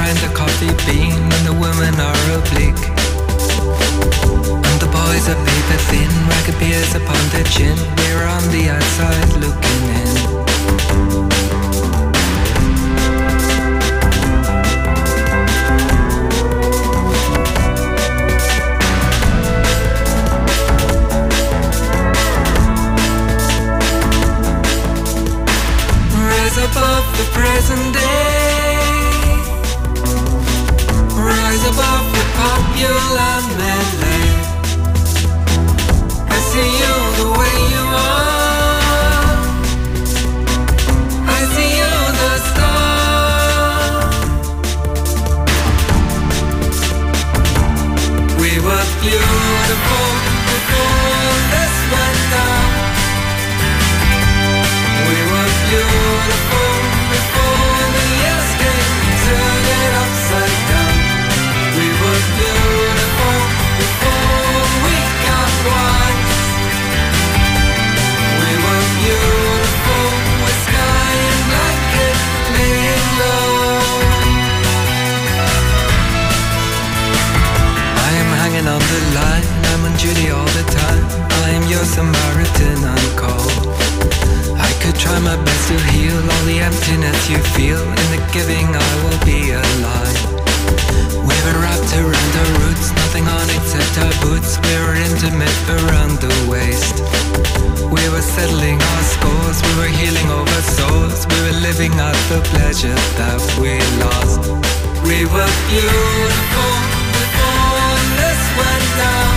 Grind the coffee bean and the women are oblique, and the boys are paper thin, ragged beers upon their chin. We're on the outside looking in. Rise above the present day, above the popular melee. I see you the way you are, I see you the star. We were beautiful before this went down. We were beautiful before the years came to turn it upside down. Beautiful before we got wise. We were beautiful, we're skying like it, laying low. I am hanging on the line, I'm on duty all the time. I am your Samaritan on call. I could try my best to heal all the emptiness you feel. In the giving I will be alive. We're wrapped around our roots, nothing on except our boots. We were intimate around the waist. We were settling our scores, we were healing over souls. We were living out the pleasure that we lost. We were beautiful before this went down.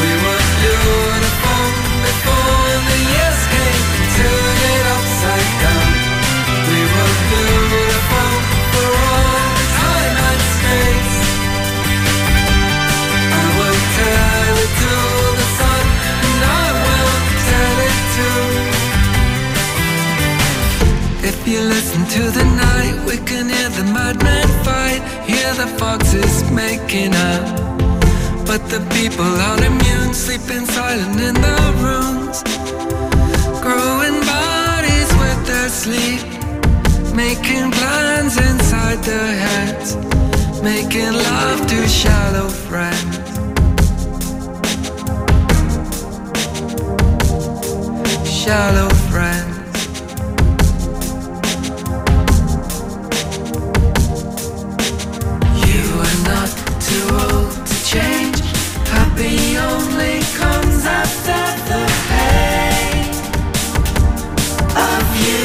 We were beautiful before the years came and turned it upside down. We were beautiful for all the time and space. I will tell it to the sun, and I will tell it to. If you listen to the night, we can hear the madmen fight, hear the foxes making up. But the people are immune, sleeping silent in their rooms, growing bodies with their sleep, making plans inside their heads, making love to shallow friends. Shallow friends. You are not too old to change. Happy only comes after the pain of you.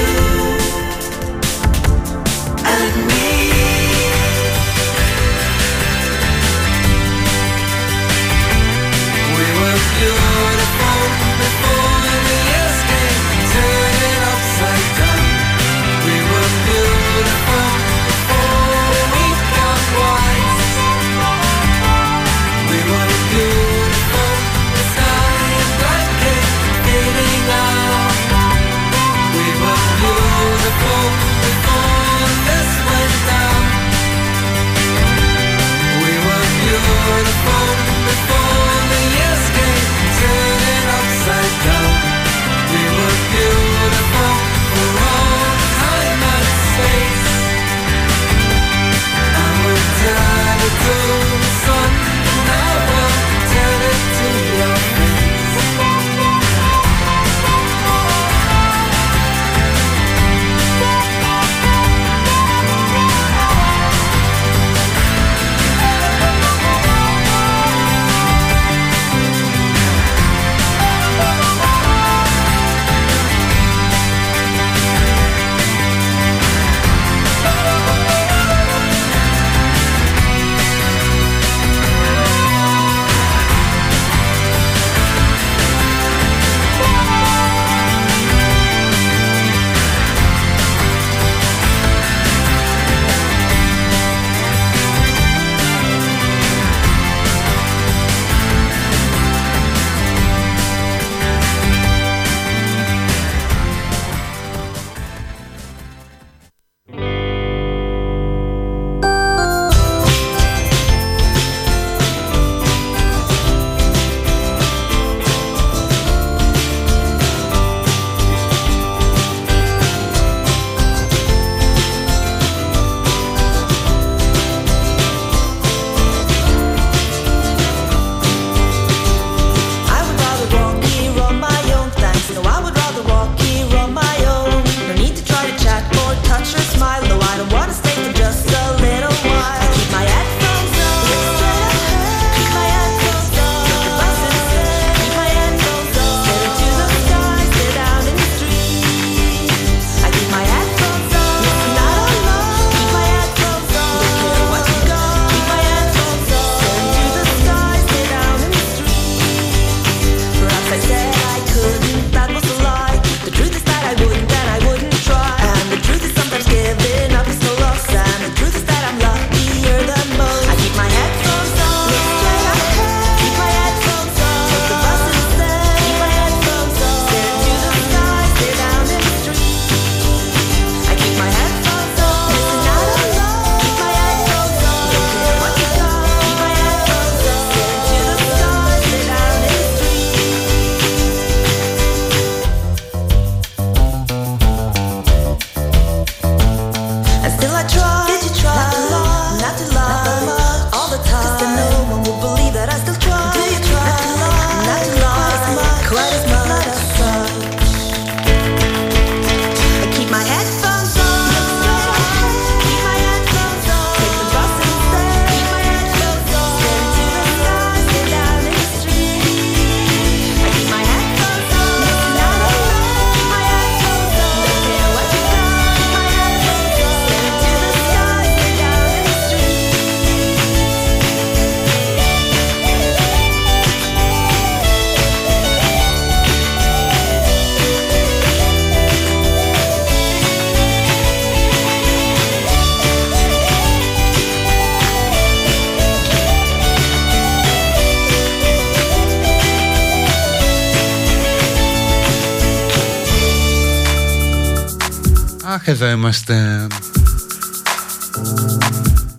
Εδώ είμαστε.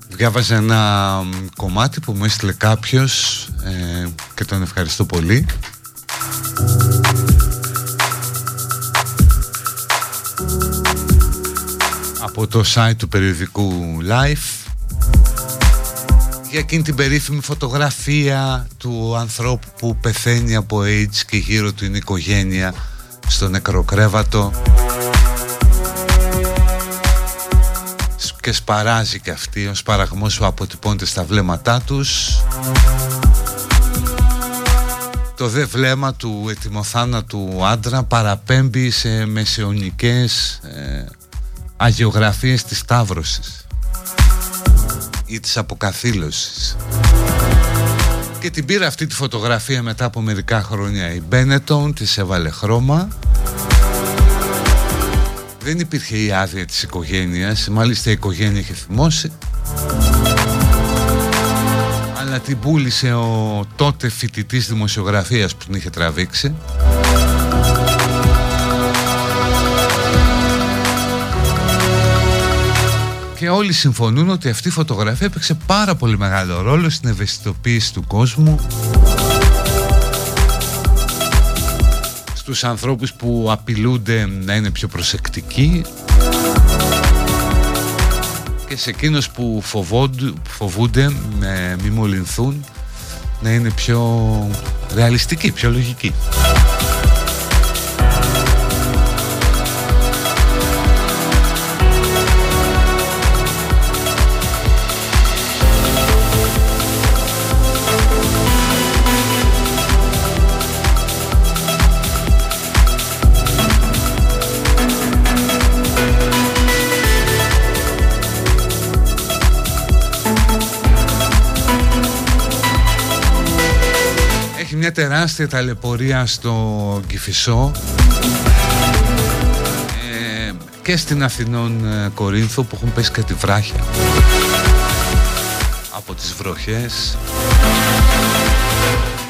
Διάβαζα ένα κομμάτι που μου έστειλε κάποιος και τον ευχαριστώ πολύ. Από το site του περιοδικού Life, για εκείνη την περίφημη φωτογραφία του ανθρώπου που πεθαίνει από AIDS και γύρω του είναι η οικογένεια στο νεκροκρέβατο και σπαράζει και αυτή, ο σπαραγμός που αποτυπώνεται στα βλέμματά τους. Το δε βλέμμα του ετοιμοθάνατου άντρα παραπέμπει σε μεσαιωνικές αγιογραφίες της Σταύρωσης ή της Αποκαθήλωσης. Και την πήρε αυτή τη φωτογραφία μετά από μερικά χρόνια η Benetton, της έβαλε χρώμα. Δεν υπήρχε η άδεια της οικογένειας, μάλιστα η οικογένεια είχε θυμώσει, αλλά την πούλησε ο τότε φοιτητής δημοσιογραφίας που την είχε τραβήξει. Και όλοι συμφωνούν ότι αυτή η φωτογραφία έπαιξε πάρα πολύ μεγάλο ρόλο στην ευαισθητοποίηση του κόσμου, τους ανθρώπους που απειλούνται να είναι πιο προσεκτικοί και σε εκείνους που φοβούνται μη μολυνθούν να είναι πιο ρεαλιστικοί, πιο λογικοί. Τεράστια ταλαιπωρία στο Κηφισό και στην Αθηνών Κορίνθο που έχουν πέσει κάτι βράχια από τις βροχές.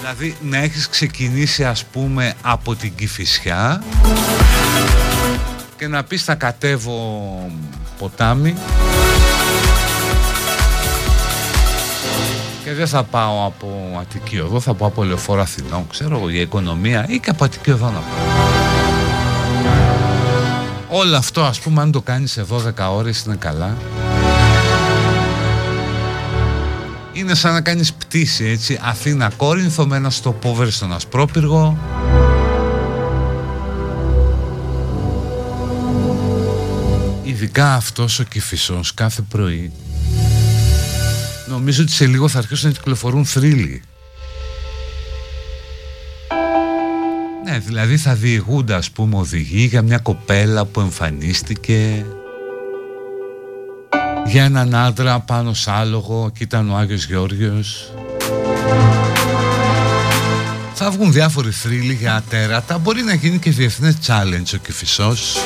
Δηλαδή να έχεις ξεκινήσει ας πούμε από την Κηφισιά και να πεις θα κατέβω ποτάμι και δεν θα πάω από Αττική Οδό, θα πάω από Λεωφόρο Αθηνών, ξέρω, για οικονομία ή και από Αττική Οδό να πάω. Όλο αυτό ας πούμε αν το κάνεις σε 12 ώρες είναι καλά. Είναι σαν να κάνεις πτήση έτσι, Αθήνα Κόρινθο με ένα στοπόβερ στον Ασπρόπυργο. Ειδικά αυτός ο Κηφισός κάθε πρωί. Νομίζω ότι σε λίγο θα αρχίσουν να κυκλοφορούν θρύλοι. Ναι, δηλαδή θα διηγούνται ας πούμε οδηγοί για μια κοπέλα που εμφανίστηκε, για έναν άντρα πάνω σ' άλογο και ήταν ο Άγιος Γεώργιος. Θα βγουν διάφοροι θρύλοι για τέρατα. Μπορεί να γίνει και διεθνές challenge ο Κηφισός.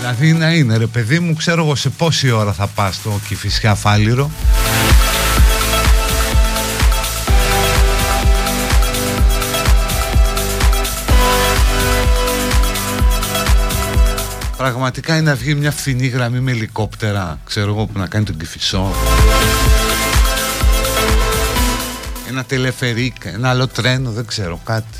Δηλαδή να είναι ρε παιδί μου, ξέρω εγώ σε πόση ώρα θα πας στο Κηφισιά Φάλιρο. Πραγματικά είναι να βγει μια φθηνή γραμμή με ελικόπτερα, ξέρω εγώ, που να κάνει τον Κηφισό. Ένα τελεφερίκ, ένα άλλο τρένο, δεν ξέρω, κάτι.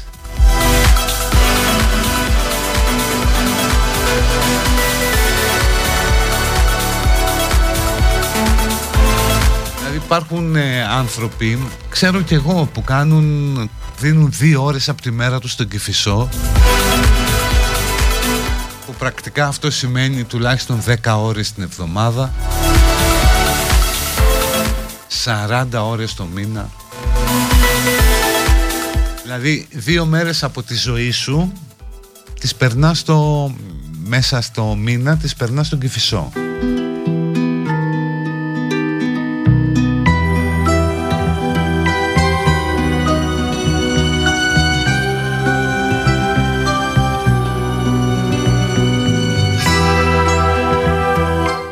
υπάρχουν άνθρωποι, ξέρω κι εγώ, που δίνουν 2 ώρες από τη μέρα τους στον Κηφισό, που πρακτικά αυτό σημαίνει τουλάχιστον 10 ώρες την εβδομάδα, 40 ώρες το μήνα. Δηλαδή 2 μέρες από τη ζωή σου τις περνάς μέσα στο μήνα, τις περνάς στον Κηφισό.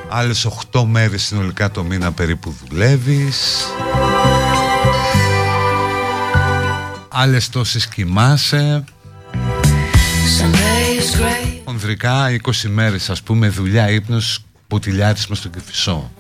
Άλλες 8 μέρες συνολικά το μήνα περίπου δουλεύεις. Άλλες τόσες κοιμάσαι. Χονδρικά 20 μέρες ας πούμε δουλειά, ύπνος, ποτηλιάρισμα στον Κηφισό.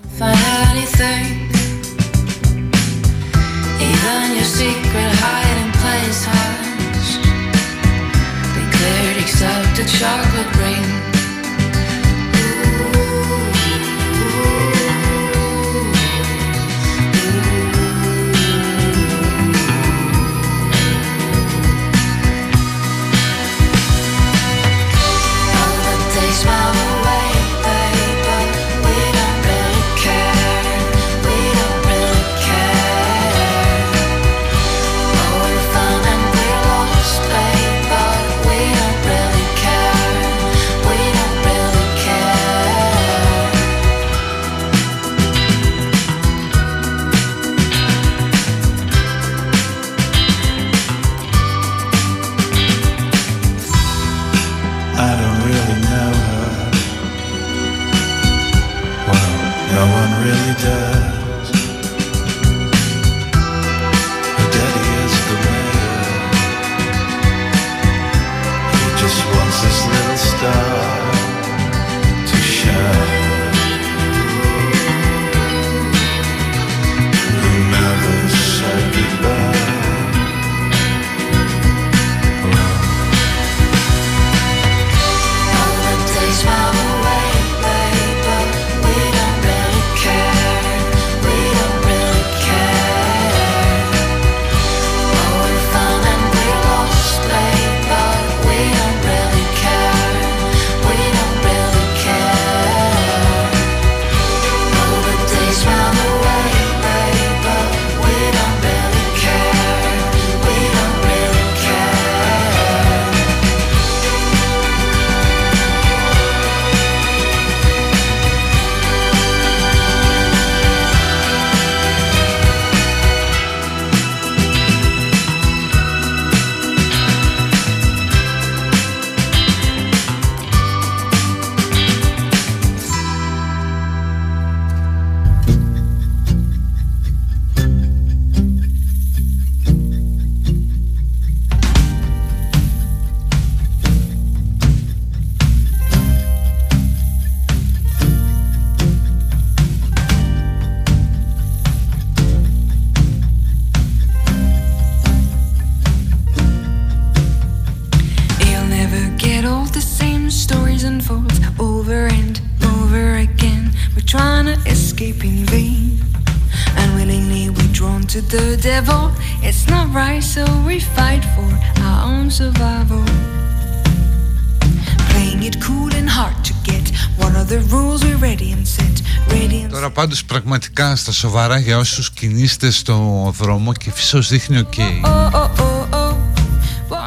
Τώρα πάντως πραγματικά στα σοβαρά, για όσους κινείστε στο δρόμο, και Κηφισός δείχνει οκ.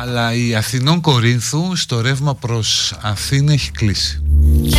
Αλλά η Αθηνών Κορίνθου στο ρεύμα προς Αθήνα έχει κλείσει. Yeah.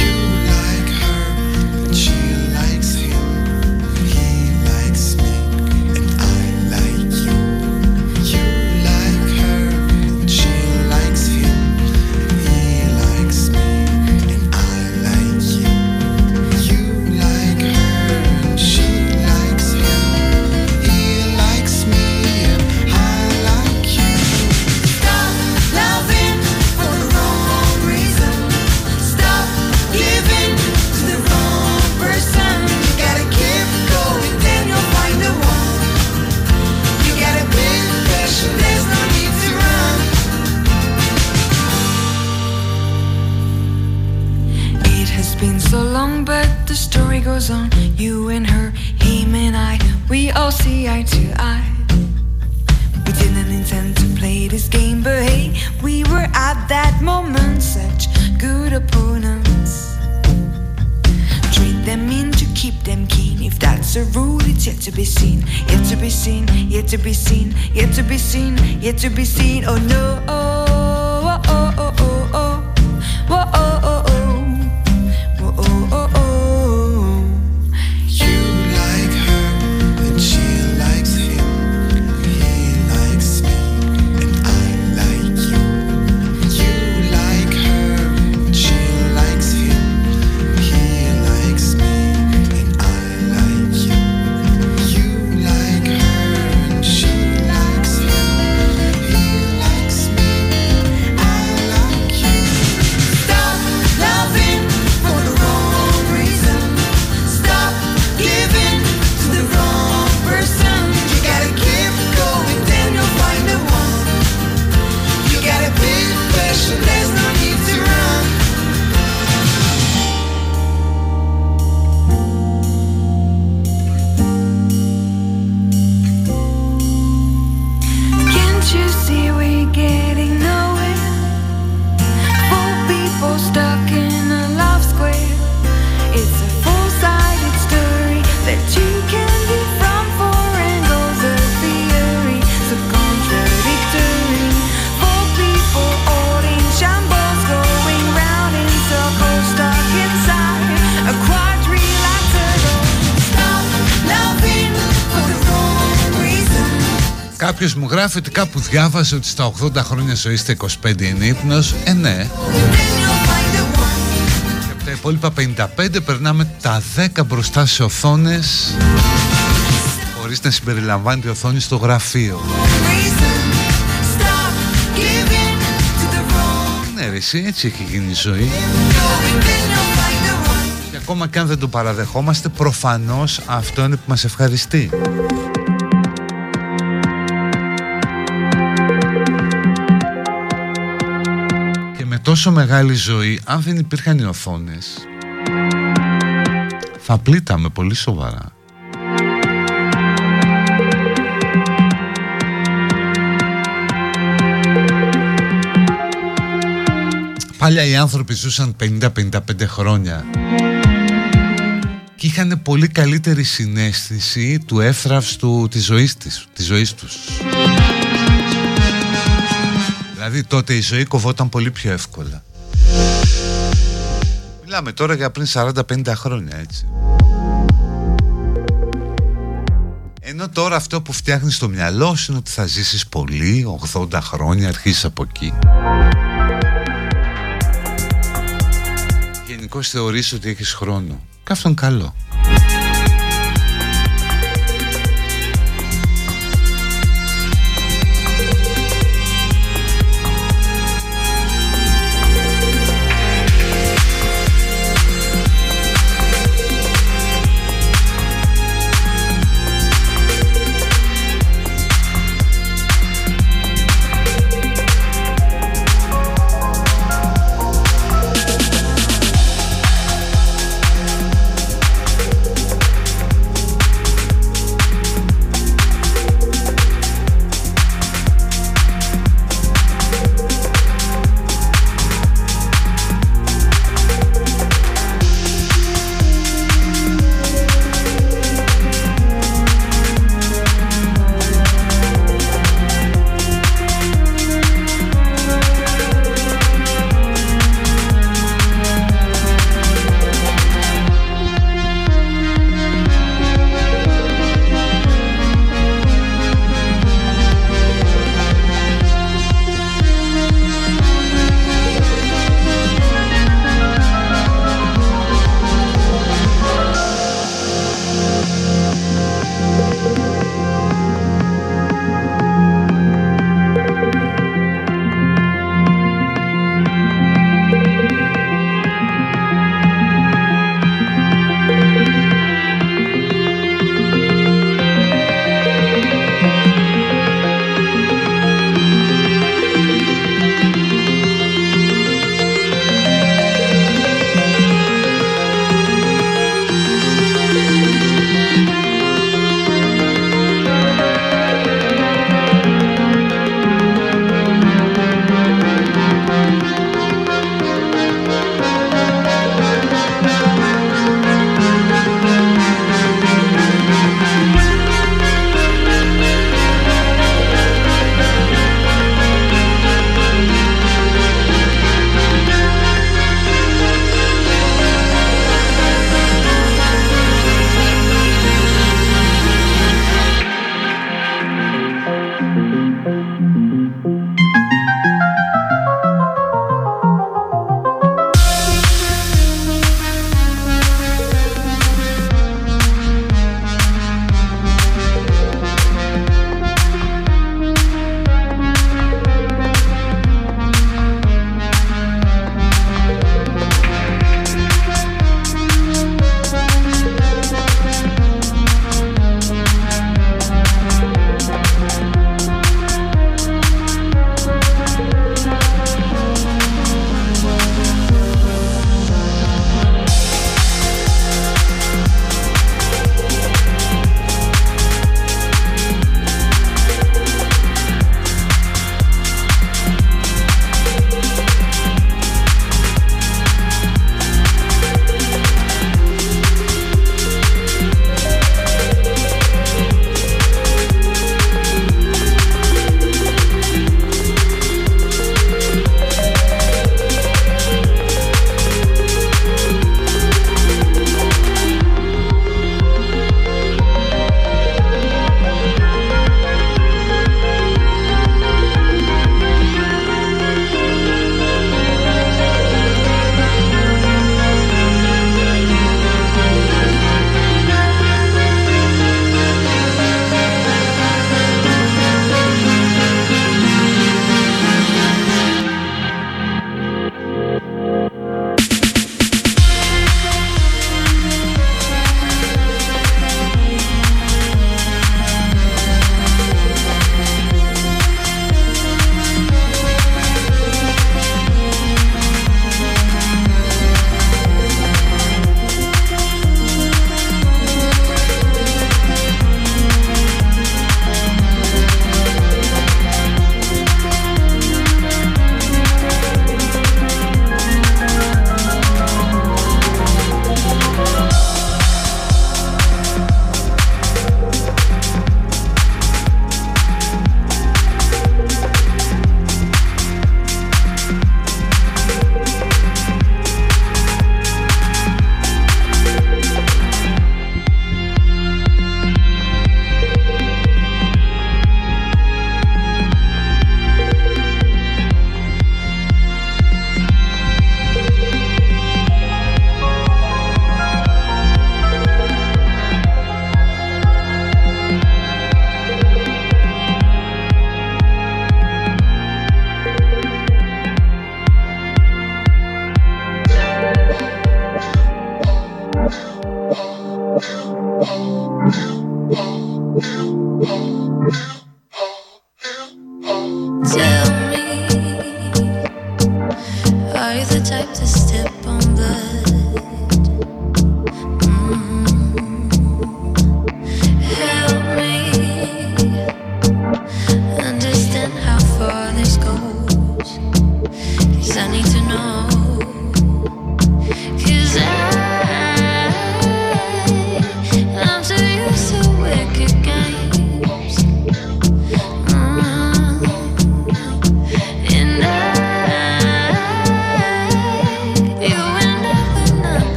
so long, but the story goes on. You and her, him and I, we all see eye to eye. We didn't intend to play this game, but hey, we were at that moment such good opponents. Trade them in to keep them keen. If that's a rule, it's yet to be seen. Yet to be seen, yet to be seen, yet to be seen, yet to be seen. Oh no, oh, oh, oh, oh, oh, oh, oh, oh. Κάποιος μου γράφει ότι κάπου διάβασε ότι στα 80 χρόνια ζωή είστε 25 είναι ύπνος. Ναι. Και από τα υπόλοιπα 55 περνάμε τα 10 μπροστά σε οθόνες χωρίς να συμπεριλαμβάνει τη οθόνη στο γραφείο. Ναι ρε εσύ, έτσι έχει γίνει η ζωή. Και ακόμα και αν δεν το παραδεχόμαστε, προφανώς αυτό είναι που μας ευχαριστεί. Τόσο μεγάλη ζωή, αν δεν υπήρχαν οι οθόνες, θα πλήταμε πολύ σοβαρά. Παλιά οι άνθρωποι ζούσαν 50-55 χρόνια και είχαν πολύ καλύτερη συναίσθηση του εύθραυστου της ζωής τους. Δηλαδή τότε η ζωή κοβόταν πολύ πιο εύκολα. Μιλάμε τώρα για πριν 40-50 χρόνια, έτσι. Ενώ τώρα αυτό που φτιάχνεις στο μυαλό σου είναι ότι θα ζήσεις πολύ, 80 χρόνια, αρχίζεις από εκεί. Γενικώς θεωρείς ότι έχεις χρόνο. Και αυτό είναι καλό.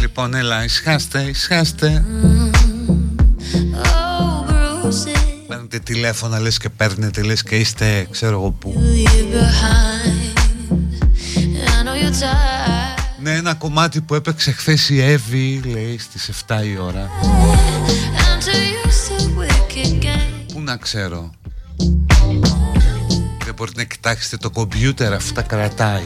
Λοιπόν, έλα, ισχάστε. Παίρνετε τηλέφωνα, λες και είστε, ξέρω εγώ πού. Ναι, ένα κομμάτι που έπαιξε χθες η Εύη, λέει, στις 7 η ώρα. Πού να ξέρω. Δεν μπορείτε να κοιτάξετε το κομπιούτερ, αυτά κρατάει.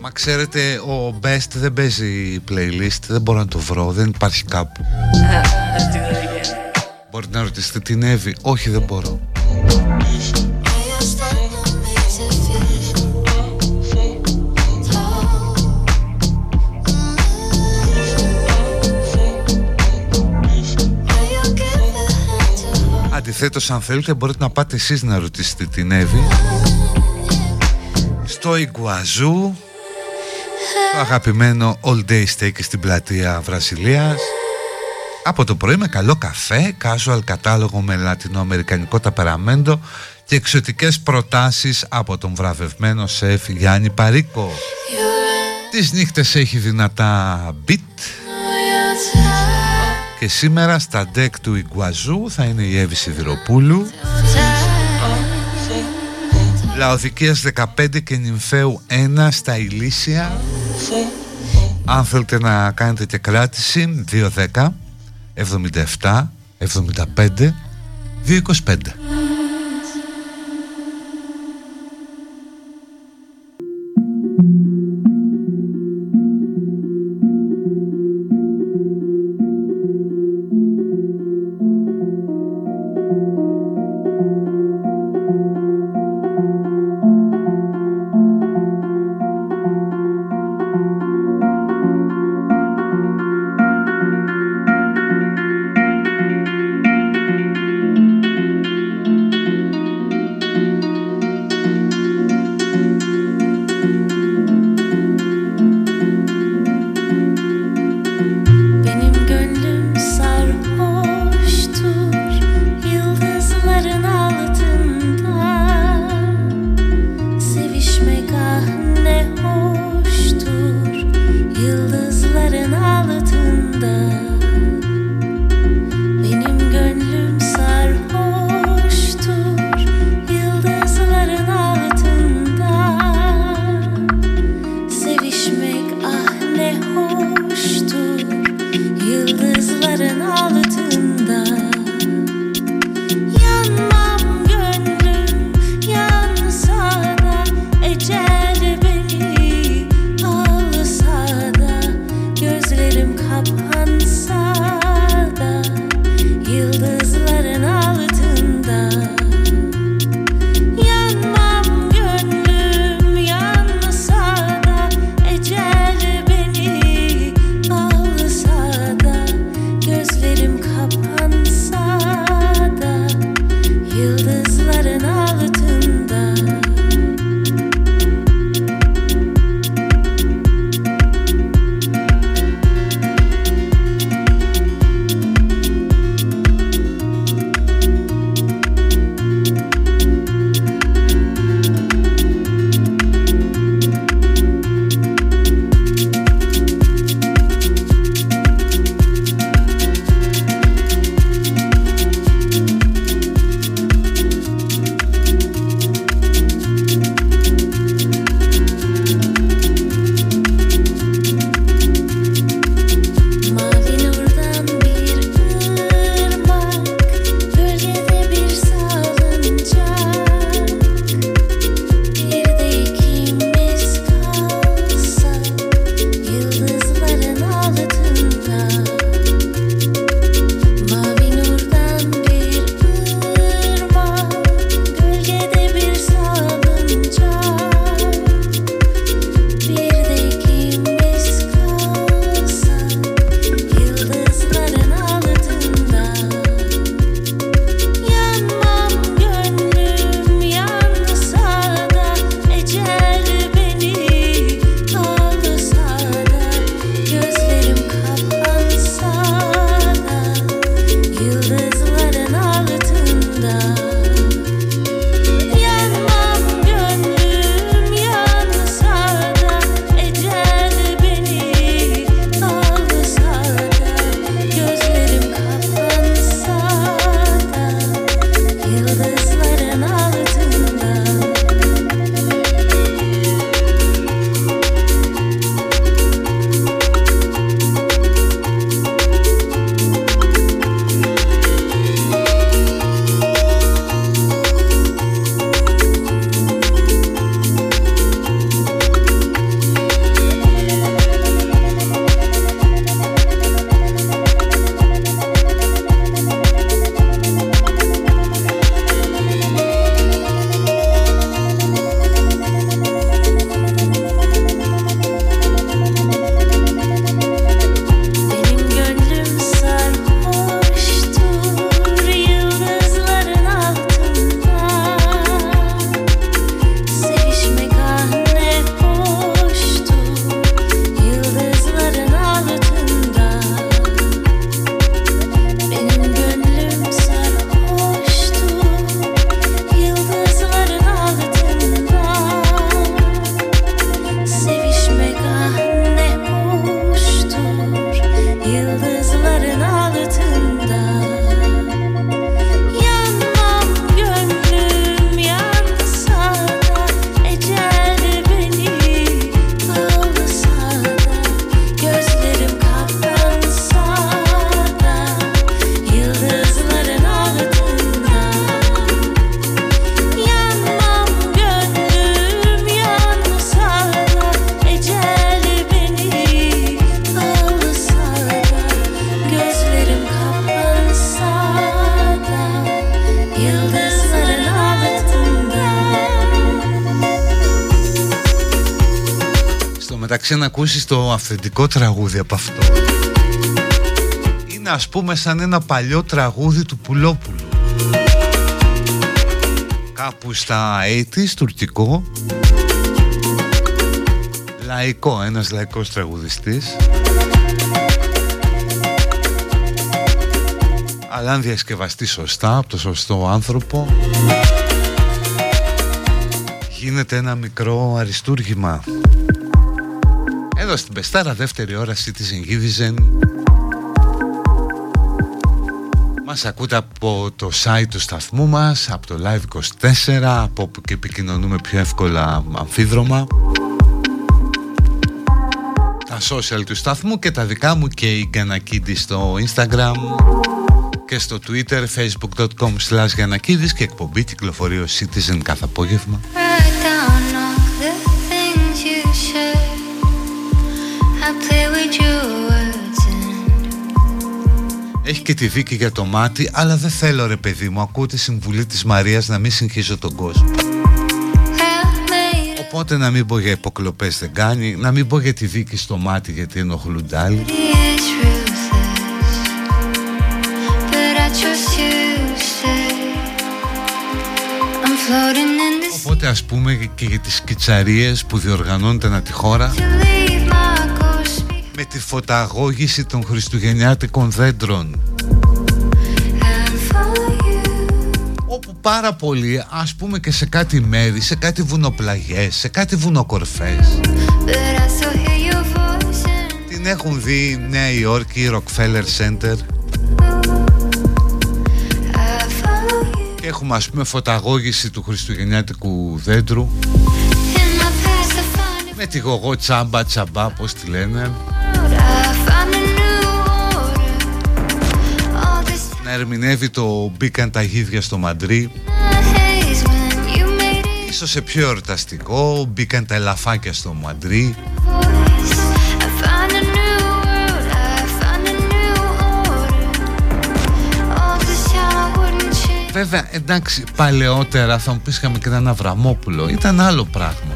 Μα ξέρετε, ο Best δεν παίζει playlist, δεν μπορώ να το βρω, δεν υπάρχει κάπου. Μπορείτε να ρωτήσετε την Εύη, όχι δεν μπορώ. Αντιθέτως, αν θέλετε μπορείτε να πάτε εσείς να ρωτήσετε την Εύη. Στο Ιγκουαζού, το αγαπημένο all day steak στην πλατεία Βραζιλίας, από το πρωί με καλό καφέ, casual κατάλογο με λατινοαμερικανικό ταπεραμέντο και εξωτικές προτάσεις από τον βραβευμένο σεφ Γιάννη Παρίκο. Τις νύχτες έχει δυνατά beat και σήμερα στα deck του Ιγκουαζού θα είναι η Εύη Σιδηροπούλου, Λαοδικίας 15 και Νυμφαίου 1 στα Ηλίσια. Αν θέλετε να κάνετε και κράτηση, 210 77 75 225. μεταξύ να ακούσεις το αυθεντικό τραγούδι από αυτό. Είναι ας πούμε σαν ένα παλιό τραγούδι του Πουλόπουλου, κάπου στα 80's, τουρκικό, λαϊκό, ένας λαϊκός τραγουδιστής. Αλλά αν διασκευαστεί σωστά, από το σωστό άνθρωπο, γίνεται ένα μικρό αριστούργημα. Εδώ στην Πεστάρα, δεύτερη ώρα Citizen Givizen. Μας ακούτε από το site του σταθμού μας, από το Live24, από όπου και επικοινωνούμε πιο εύκολα αμφίδρομα, τα social του σταθμού και τα δικά μου και η Γιαννακίδη στο Instagram και στο Twitter, facebook.com/Γιαννακίδης, και εκπομπή κυκλοφορεί ως Citizen κάθε απόγευμα. Έχει και τη δίκη για το μάτι, αλλά δεν θέλω ρε παιδί μου, ακούω τη συμβουλή της Μαρίας να μην συγχύσω τον κόσμο. Οπότε να μην πω για υποκλοπές, δεν κάνει, να μην πω για τη δίκη στο μάτι γιατί ενοχλούνται άλλοι. Οπότε ας πούμε και για τις κιτσαρίες που διοργανώνεται ανά τη χώρα με τη φωταγώγηση των χριστουγεννιάτικων δέντρων, όπου πάρα πολλοί, ας πούμε και σε κάτι μέρη, σε κάτι βουνοπλαγιές, σε κάτι βουνοκορφές, την έχουν δει Νέα Υόρκη, Rockefeller Center. Έχουμε ας πούμε φωταγώγηση του χριστουγεννιάτικου δέντρου με τη γογό τσάμπα τσαμπά, πως τη λένε, να ερμηνεύει το μπήκαν τα γίδια στο μαντρί, ίσως σε πιο εορταστικό, μπήκαν τα ελαφάκια στο μαντρί. Βέβαια, εντάξει, παλαιότερα θα μου πεις είχαμε και έναν Αβραμόπουλο, ήταν άλλο πράγμα.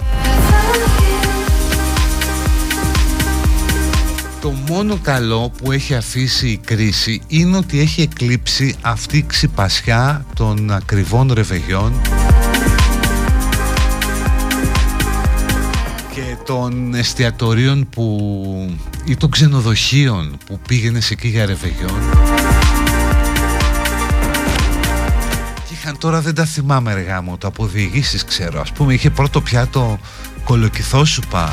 Το μόνο καλό που έχει αφήσει η κρίση είναι ότι έχει εκλείψει αυτή η ξυπασιά των ακριβών ρεβεγιών και των εστιατορίων που... ή των ξενοδοχείων που πήγαινες εκεί για ρεβεγιών. Τώρα δεν τα θυμάμαι ρε γάμο, το από διηγήσεις ξέρω. Ας πούμε είχε πρώτο πιάτο κολοκυθόσουπα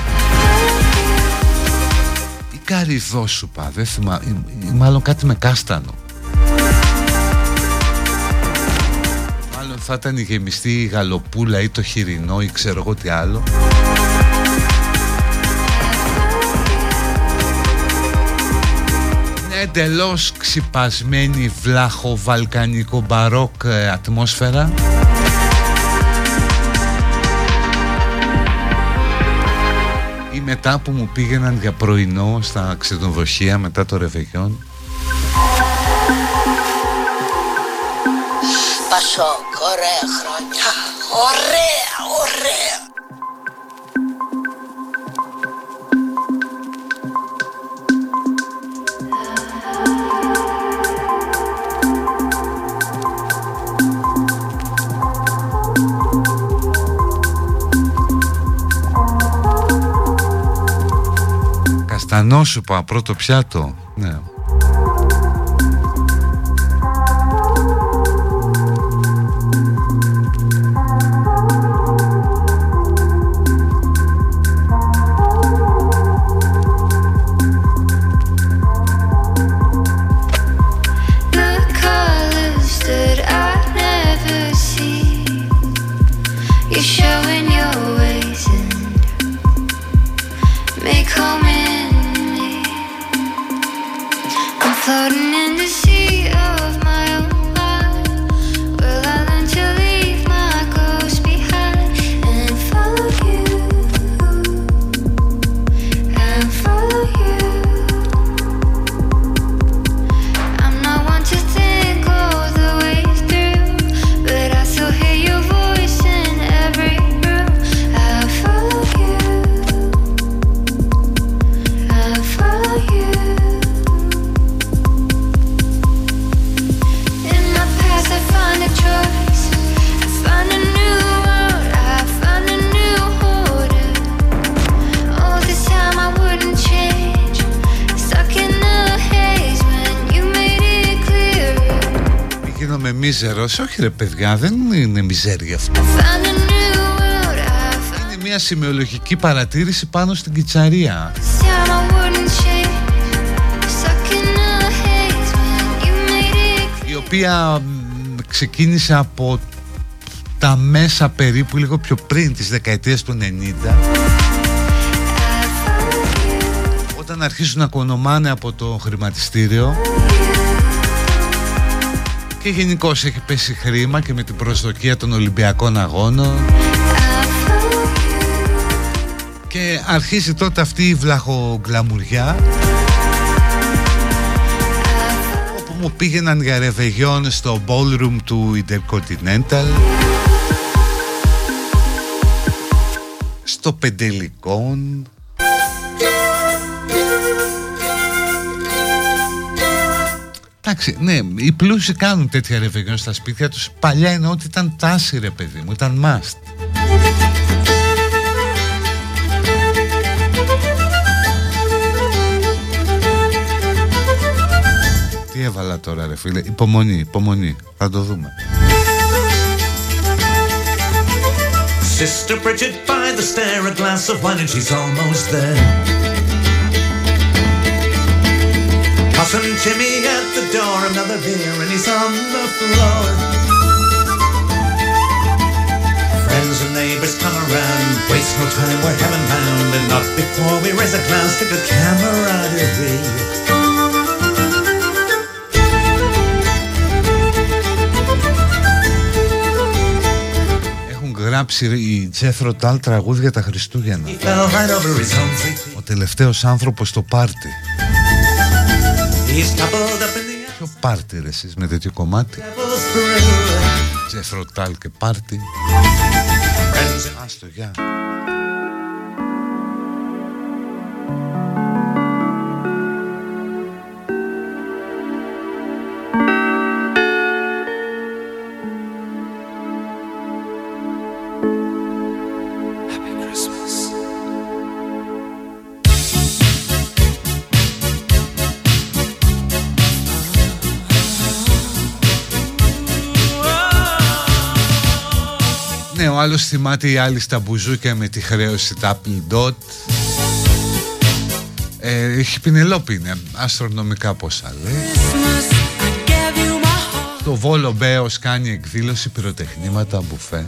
ή καρυδόσουπα, δεν θυμάμαι, ή μάλλον κάτι με κάστανο. Μάλλον θα ήταν η γεμιστή η γαλοπούλα ή το χοιρινό ή ξέρω εγώ τι άλλο. Εντελώς ξυπασμένη βλάχο-βαλκανικό μπαρόκ ατμόσφαιρα. Ή μετά που μου πήγαιναν για πρωινό στα ξενοδοχεία μετά το ρεβεγιόν. Πασόκ, ωραία χρόνια, ωραία, ωραία. Καστανόσουπα, πρώτο πιάτο. Ναι. γίνομαι μίζερος. Όχι ρε παιδιά, δεν είναι μιζέρια αυτό. Είναι μια σημειολογική παρατήρηση πάνω στην κιτσαρία. Η οποία ξεκίνησε από τα μέσα περίπου, λίγο πιο πριν τις δεκαετίες του 90, όταν αρχίζουν να κονομάνε από το χρηματιστήριο και γενικώς έχει πέσει χρήμα και με την προσδοκία των Ολυμπιακών Αγώνων, και αρχίζει τότε αυτή η βλαχογκλαμουριά, όπου μου πήγαιναν για ρεβεγιόν στο ballroom του Intercontinental, στο Πεντελικών, εντάξει, ναι, οι πλούσιοι κάνουν τέτοια ρεβεγιόν στα σπίτια τους. Παλιά εννοώ ότι ήταν τάση ρε παιδί μου, ήταν must. Τι έβαλα τώρα ρε φίλε, υπομονή, θα το δούμε. Sister Bridget by the stair, a glass of wine and she's almost there. Cousin Jimmy at the door, another beer and he's on the floor. Friends and neighbors come around, waste no time, we're heaven bound, and not before we raise a glass to the camaraderie. Γράψει η Τζέφρο Τάλ τραγούδια τα Χριστούγεννα. Ο τελευταίος άνθρωπος στο πάρτι. Ποιο πάρτι ρε εσείς με τέτοιο κομμάτι? Τζέφρο Τάλ και πάρτι. Άστο, γεια. Ο άλλος θυμάται, οι άλλοι στα μπουζούκια με τη χρέωση τα Apple Dot. Η Πινελόπη είναι αστρονομικά πόσα λέει. Το Βόλο Μπέος κάνει εκδήλωση, πυροτεχνήματα, μπουφέ.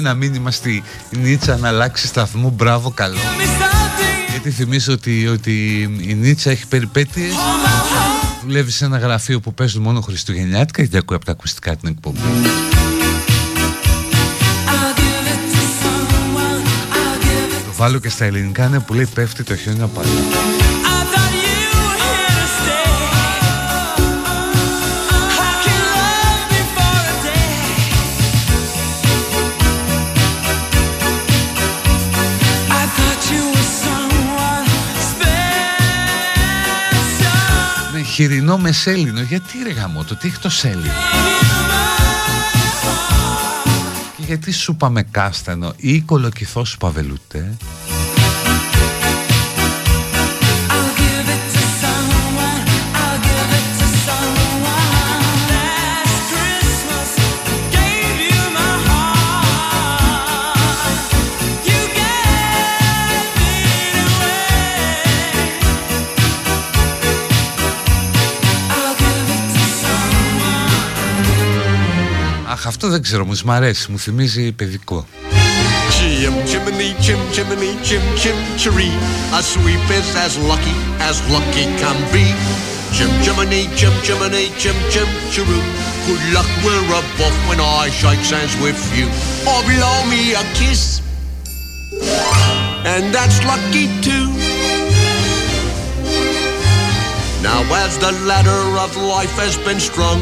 ένα μήνυμα στη Νίτσα να αλλάξει σταθμού, μπράβο, καλό. Γιατί θυμίζω ότι η Νίτσα έχει περιπέτειες. Δουλεύει σε ένα γραφείο που παίζουν μόνο χριστουγεννιάτικα, γιατί ακούει από τα ακουστικά την εκπομπή. Το βάλω και στα ελληνικά, ναι, που λέει πέφτει το χιόνι απαλά. Χοιρινό με σέλινο, γιατί ρε γαμώτο, τι έχει το σέλινο? Και γιατί σούπα με κάστανο ή κολοκυθό σούπα βελούτε? Αυτό δεν ξέρω, όμως μ' αρέσει, μου θυμίζει παιδικό. Now as the ladder of life has been strung,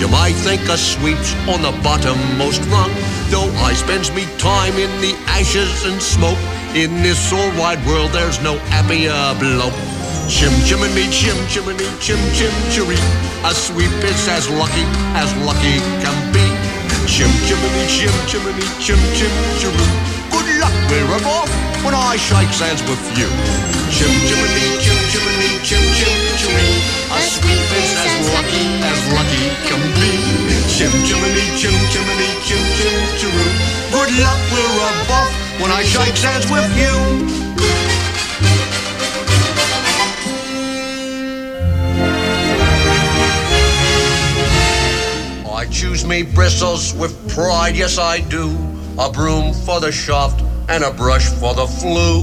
you might think a sweep's on the bottommost rung. Though I spends me time in the ashes and smoke, in this old wide world there's no happier bloke. Chim chiminy, chim chiminy, chim chim chiree, a sweep is as lucky can be. Chim chiminy, chim chiminy, chim chim chiree, good luck we're off when I shake hands with you. Chim chiminy, chim chiminy, chim chim chiree, a sweep is as lucky can be. Chim chiminy, chim chiminy, chim chim chiroo, good luck we're above when I shake hands with you. I choose me bristles with pride, yes I do, a broom for the shaft and a brush for the flue.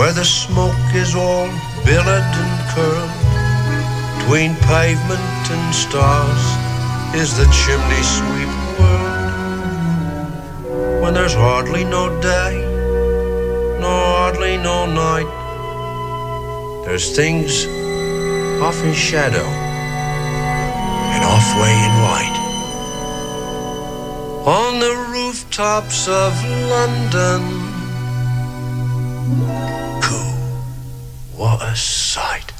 Where the smoke is all billowed and curled, between pavement and stars is the chimney sweep world. When there's hardly no day, no hardly no night, there's things off in shadow and halfway in light. On the rooftops of London, what a sight.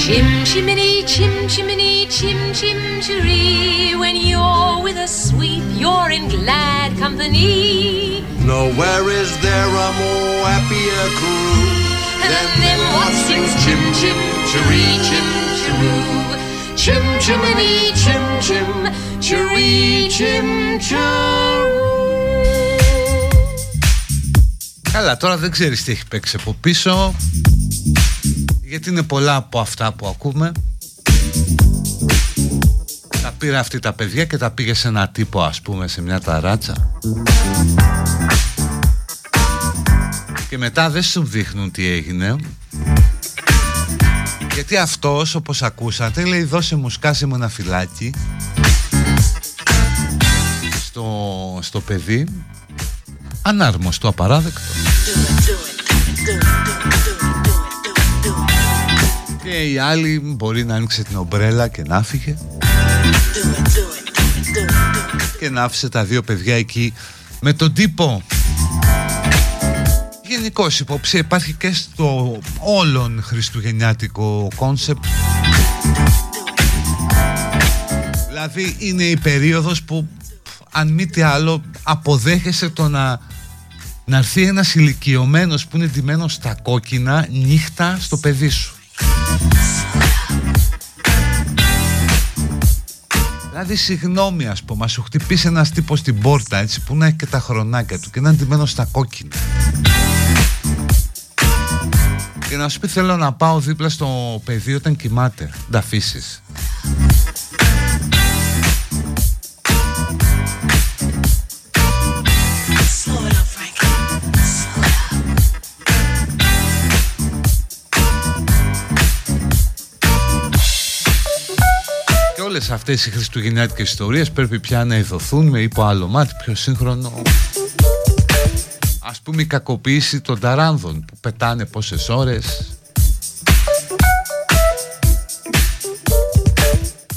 Chim chiminy, chim chiminy, chim chim chiree, when you're with a sweep you're in glad company. Nowhere is there a more happier crew than them what sings chim chim chiree, chim chiroo. Chim chiminy, chim chim chiree, chim chiroo. Καλά, τώρα δεν ξέρεις τι έχει παίξει από πίσω, γιατί είναι πολλά από αυτά που ακούμε. Τα πήρα αυτή τα παιδιά και τα πήγε σε ένα τύπο, ας πούμε, σε μια ταράτσα. Και μετά δεν σου δείχνουν τι έγινε, γιατί αυτός, όπως ακούσατε, λέει δώσε μου, σκάσε μου ένα φυλάκι στο παιδί. Ανάρμοστο, απαράδεκτο. Και η άλλη μπορεί να άνοιξε την ομπρέλα και να φύγε. Και να άφησε τα δύο παιδιά εκεί με τον τύπο. Γενικώς υποψία υπάρχει και στο όλον χριστουγεννιάτικο κόνσεπτ. Δηλαδή είναι η περίοδος που αν μη τι άλλο αποδέχεσαι το να έρθει ένας ηλικιωμένος που είναι ντυμένος στα κόκκινα νύχτα στο παιδί σου. Δηλαδή, συγγνώμη, ας πούμε, σου χτυπήσει ένας τύπος στην πόρτα, έτσι, που να έχει και τα χρονάκια του και να είναι ντυμένος στα κόκκινα. Και να σου πει: θέλω να πάω δίπλα στο παιδί όταν κοιμάται. Να τα αφήσεις? Όλες αυτές οι χριστουγεννιάτικες ιστορίες πρέπει πια να ειδωθούν με υπό άλλο μάτι, πιο σύγχρονο. Ας πούμε η κακοποίηση των ταράνδων που πετάνε πόσες ώρες.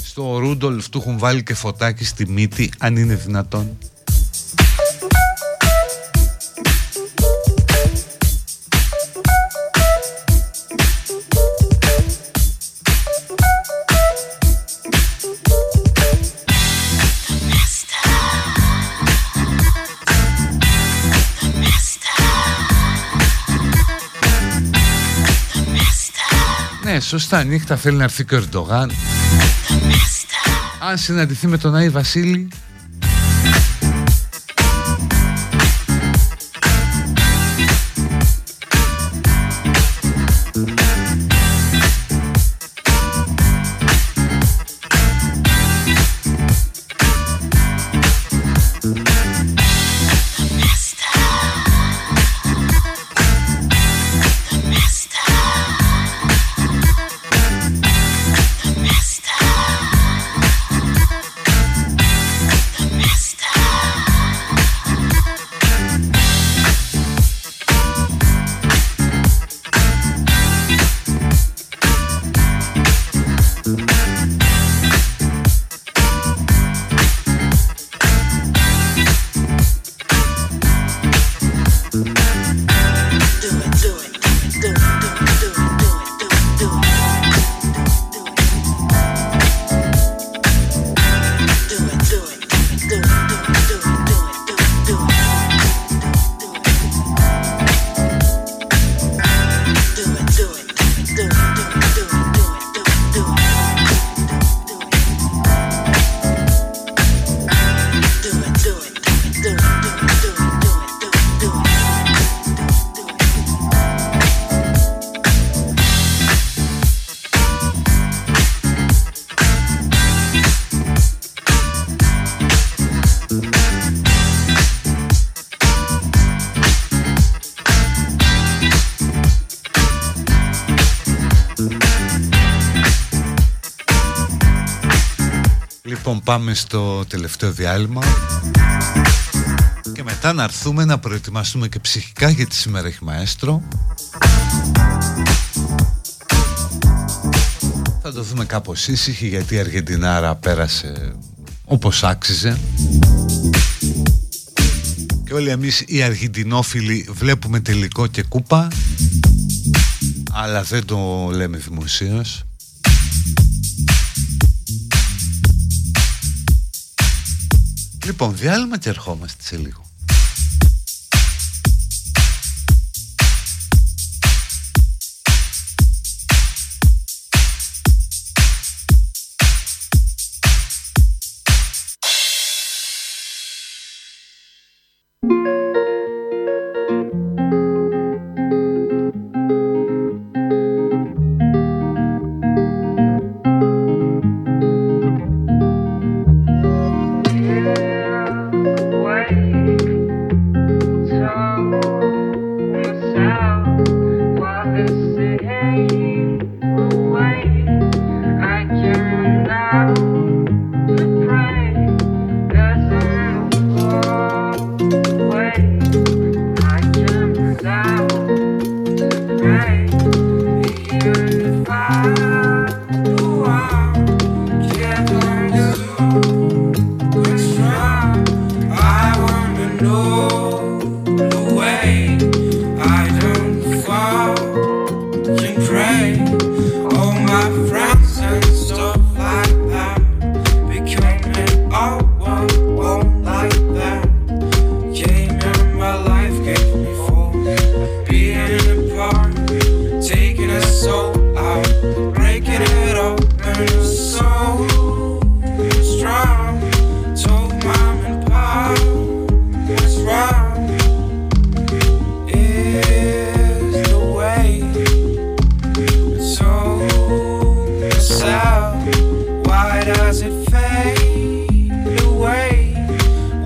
Στο Ρούντολφ του έχουν βάλει και φωτάκι στη μύτη, αν είναι δυνατόν. Σωστά, νύχτα θέλει να έρθει και ο Ερντογάν. Αν συναντηθεί με τον Άη Βασίλη, πάμε στο τελευταίο διάλειμμα και μετά να έρθουμε να προετοιμαστούμε και ψυχικά, γιατί σήμερα έχει μαέστρο. Θα το δούμε κάπως ήσυχη, γιατί η Αργεντινάρα πέρασε όπως άξιζε και όλοι εμείς οι αργεντινόφιλοι βλέπουμε τελικό και κούπα, αλλά δεν το λέμε δημοσίως. Λοιπόν, διάλειμμα και ερχόμαστε σε λίγο. Thank you. Why does it fade away?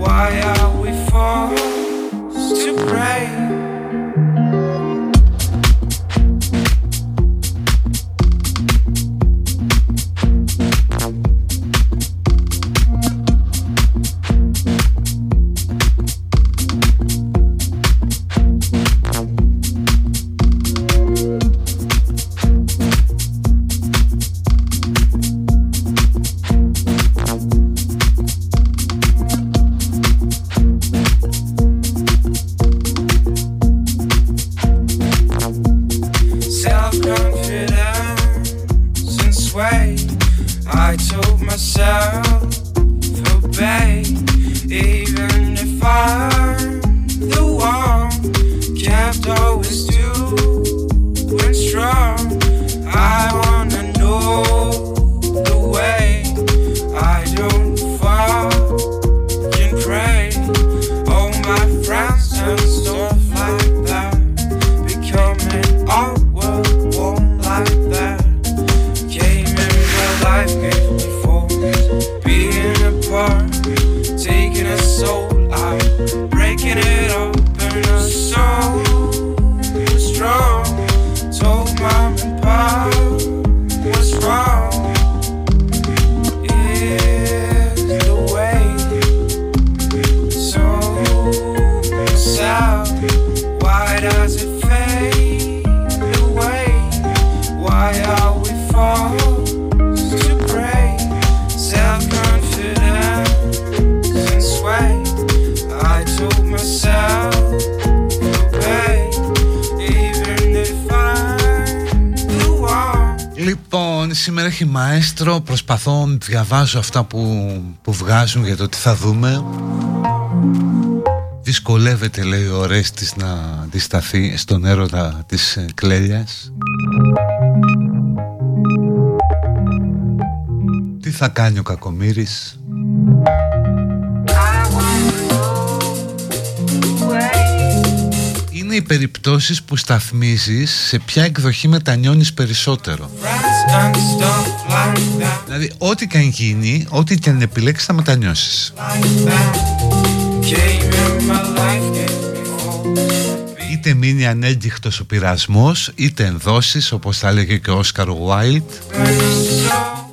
Why are we forced to pray? Σήμερα έχει μαέστρο, προσπαθώ να διαβάζω αυτά που βγάζουν για το τι θα δούμε. Δυσκολεύεται, λέει ο Ρέστης, να αντισταθεί στον έρωτα της Κλέλιας. Τι θα κάνει ο Κακομοίρης? Είναι οι περιπτώσεις που σταθμίζεις σε ποια εκδοχή μετανιώνεις περισσότερο. Δηλαδή, ό,τι και αν γίνει, ό,τι και αν επιλέξεις, θα μετανιώσεις. Είτε μείνει ανέγκυχτος ο πειρασμός, είτε ενδώσεις, όπως θα έλεγε και ο Όσκαρ Γουάιλντ,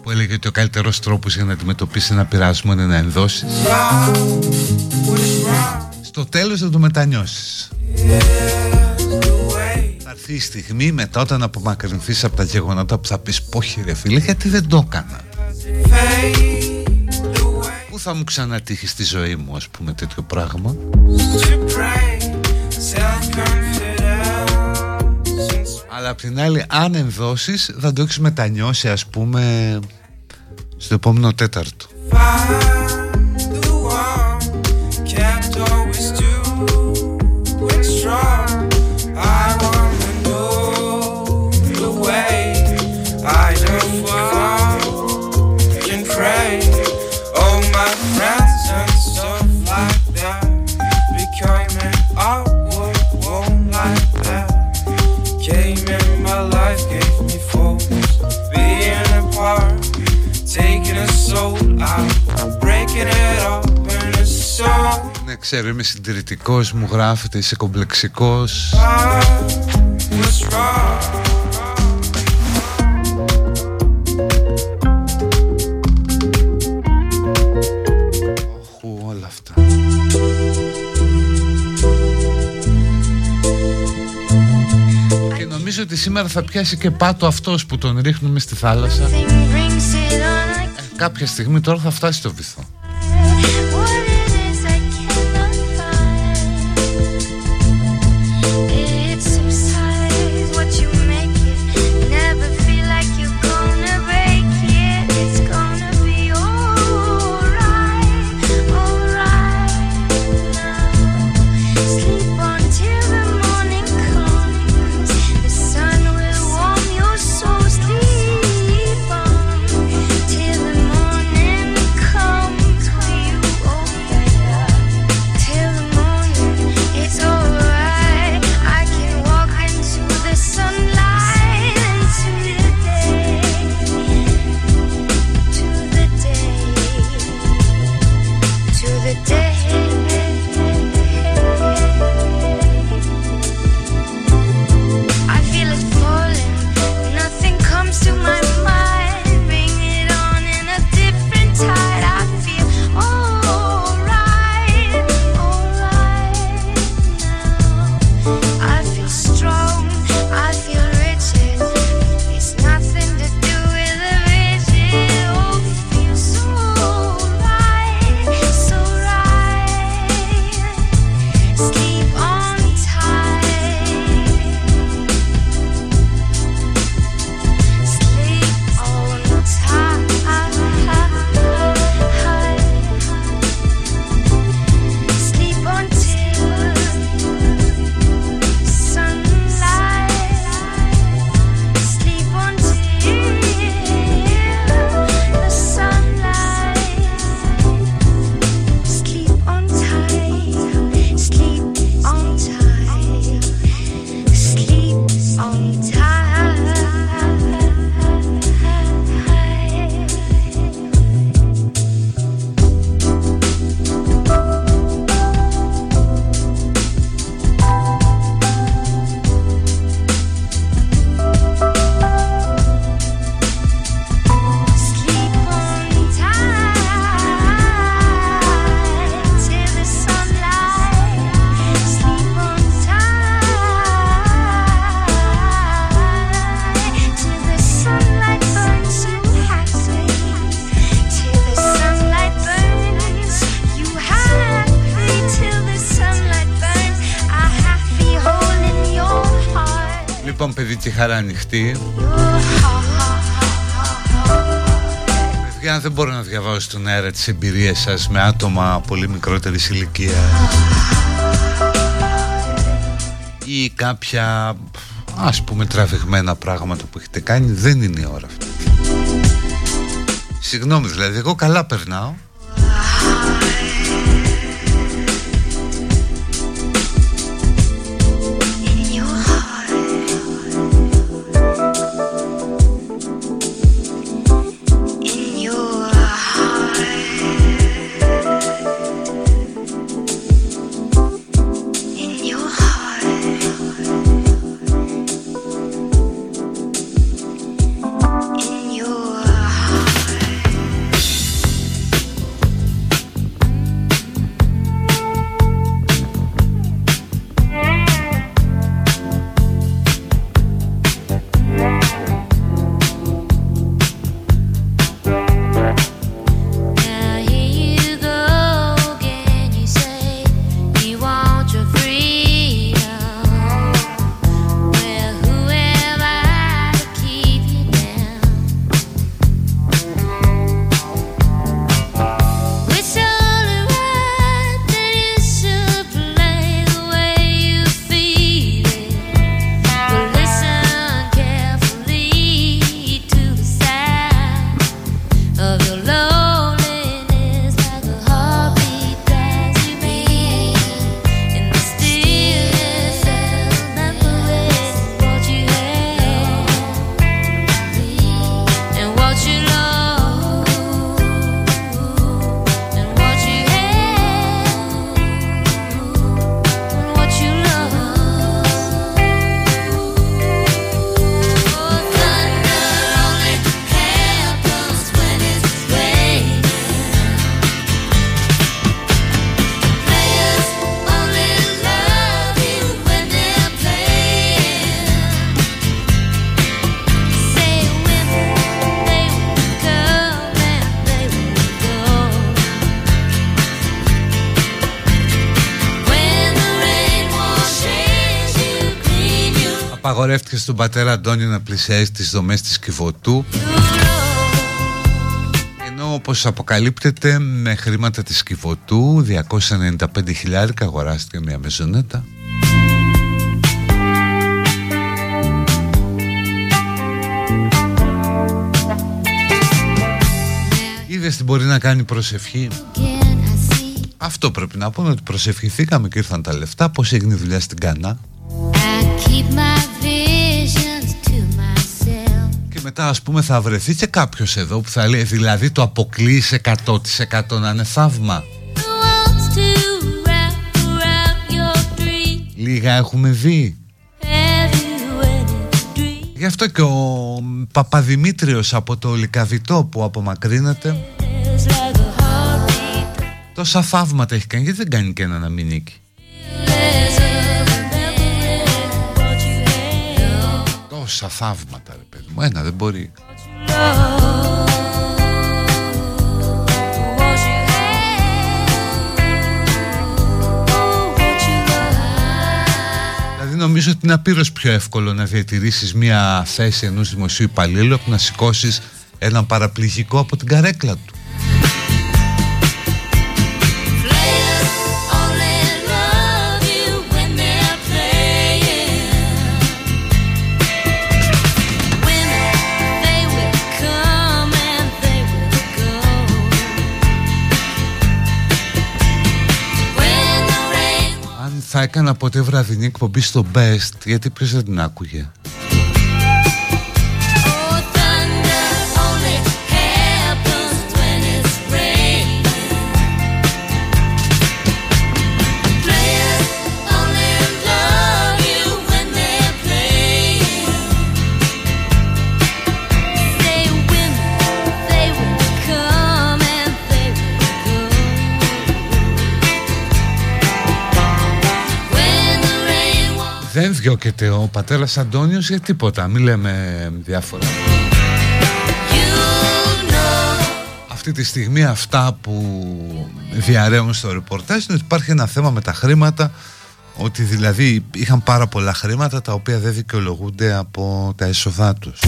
που έλεγε ότι ο καλύτερος τρόπος για να αντιμετωπίσεις ένα πειρασμό είναι να ενδώσεις. Στο τέλος θα το μετανιώσεις. Θα έρθει η στιγμή μετά, όταν απομακρυνθείς από τα γεγονότα, που θα πεις πόχι ρε φίλε, γιατί δεν το έκανα. Πού θα μου ξανατύχει στη ζωή μου, ας πούμε, τέτοιο πράγμα. Αλλά απ' την άλλη, αν ενδώσεις, θα το έχεις μετανιώσει, ας πούμε, στο επόμενο τέταρτο. Ναι, ξέρω, είμαι συντηρητικός, μου γράφετε, είσαι κομπλεξικός. Οχου, όλα αυτά. Και νομίζω ότι σήμερα θα πιάσει και πάτο αυτός που τον ρίχνουμε στη θάλασσα. Κάποια στιγμή τώρα θα φτάσει στο βυθό. στη χαρά ανοιχτή. Παιδιά, δεν μπορώ να διαβάσω στον αέρα τις εμπειρίες σας με άτομα πολύ μικρότερης ηλικίας ή κάποια, ας πούμε, τραβηγμένα πράγματα που έχετε κάνει. Δεν είναι η ώρα αυτή. Συγγνώμη, δηλαδή, εγώ καλά περνάω. Παγορεύτηκε στον πατέρα Αντώνιο να πλησιάζει τις δομές της Κιβωτού, ενώ όπως αποκαλύπτεται με χρήματα της Κιβωτού 295.000 αγοράστηκε μια μεζονέτα. Είδες τι μπορεί να κάνει προσευχή. Αυτό πρέπει να πούμε, ότι προσευχηθήκαμε και ήρθαν τα λεφτά. Πώς έγινε η δουλειά στην Κανά. Και μετά, ας πούμε, θα βρεθεί και κάποιος εδώ που θα λέει, δηλαδή το αποκλείει 100% να είναι θαύμα. Λίγα έχουμε δει. Γι' αυτό και ο Παπαδημήτριος από το Λυκαβητό που απομακρύνεται, τόσα θαύματα έχει κάνει, γιατί δεν κάνει και ένα να μην νίκει. Τόσα θαύματα, ρε παιδί μου, ένα δεν μπορεί. Δηλαδή νομίζω ότι είναι απείρως πιο εύκολο να διατηρήσεις μια θέση ενός δημοσίου υπαλλήλου από να σηκώσεις έναν παραπληγικό από την καρέκλα του. Θα έκανα ποτέ βραδινή εκπομπή στο Best, γιατί ποιος δεν την άκουγε. Δεν διώκεται ο πατέρας Αντώνιος για τίποτα, μη λέμε διάφορα. Αυτή τη στιγμή αυτά που διαρρέουν στο ρεπορτάζ είναι ότι υπάρχει ένα θέμα με τα χρήματα Ότι δηλαδή είχαν πάρα πολλά χρήματα τα οποία δεν δικαιολογούνται από τα έσοδά τους.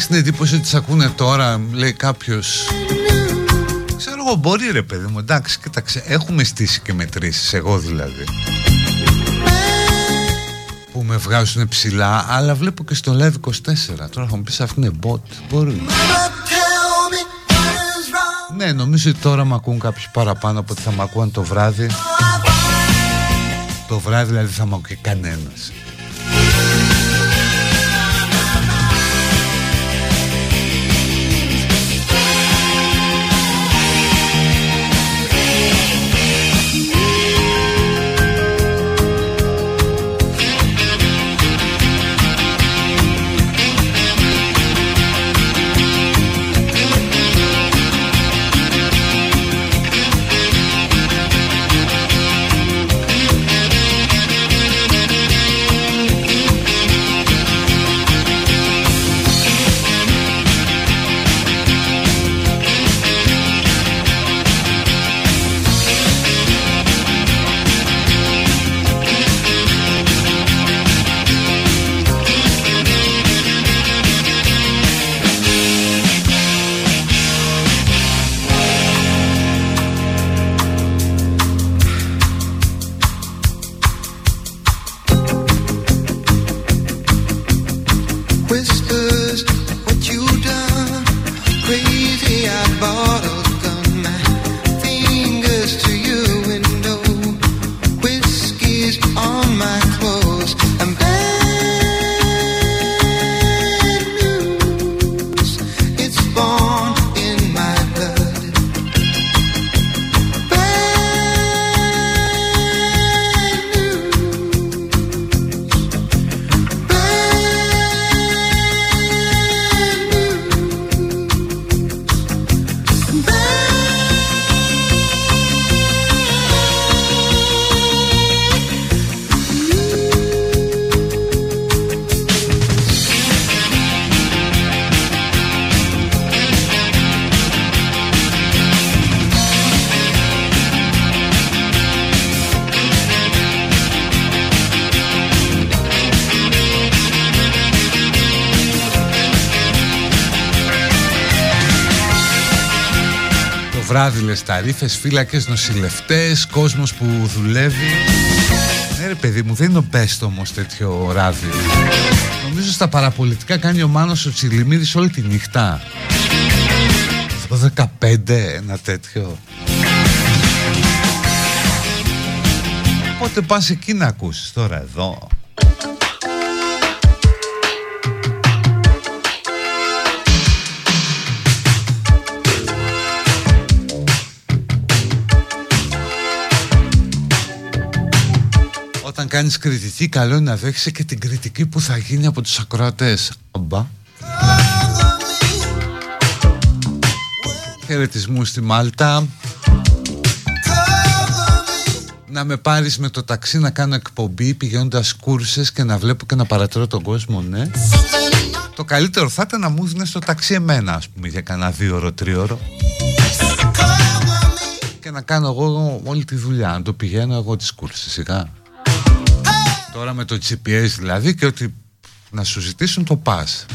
Στην εντύπωση ότι τις ακούνε τώρα, λέει κάποιος. Ξέρω εγώ, μπορεί ρε παιδί μου, εντάξει, κοίταξε, έχουμε στήσει και μετρήσεις, εγώ δηλαδή, που με βγάζουν ψηλά, αλλά βλέπω και στο Live24. Τώρα θα μου πεις αυτήν είναι bot, μπορεί. Ναι, νομίζω ότι τώρα με ακούν κάποιοι παραπάνω από ότι θα με ακούαν το βράδυ. Το βράδυ δηλαδή θα με ακούει κανένας. Βράδυλες ταρίφες, φύλακες, νοσηλευτές, κόσμος που δουλεύει. Ναι ρε παιδί μου, δεν είναι ο best όμως τέτοιο ράδι. Νομίζω στα παραπολιτικά κάνει ο Μάνος ο Τσιλιμίδης όλη τη νύχτα. Στο 15 ένα τέτοιο. Οπότε πας εκεί να ακούσεις, τώρα εδώ. Όταν κάνεις κριτική, καλό είναι να δέχεσαι και την κριτική που θα γίνει από τους ακροατές. Αμπά. Χαιρετισμού στη Μάλτα. Να με πάρεις με το ταξί να κάνω εκπομπή πηγαίνοντας κούρσες και να βλέπω και να παρατηρώ τον κόσμο, ναι. Το καλύτερο θα ήταν να μου δίνεις το ταξί εμένα, ας πούμε, για κανένα 2-3 ώρο. Και να κάνω εγώ όλη τη δουλειά, να το πηγαίνω εγώ τις κούρσες, σιγά. Τώρα με το GPS δηλαδή, και ότι να σου ζητήσουν το πας.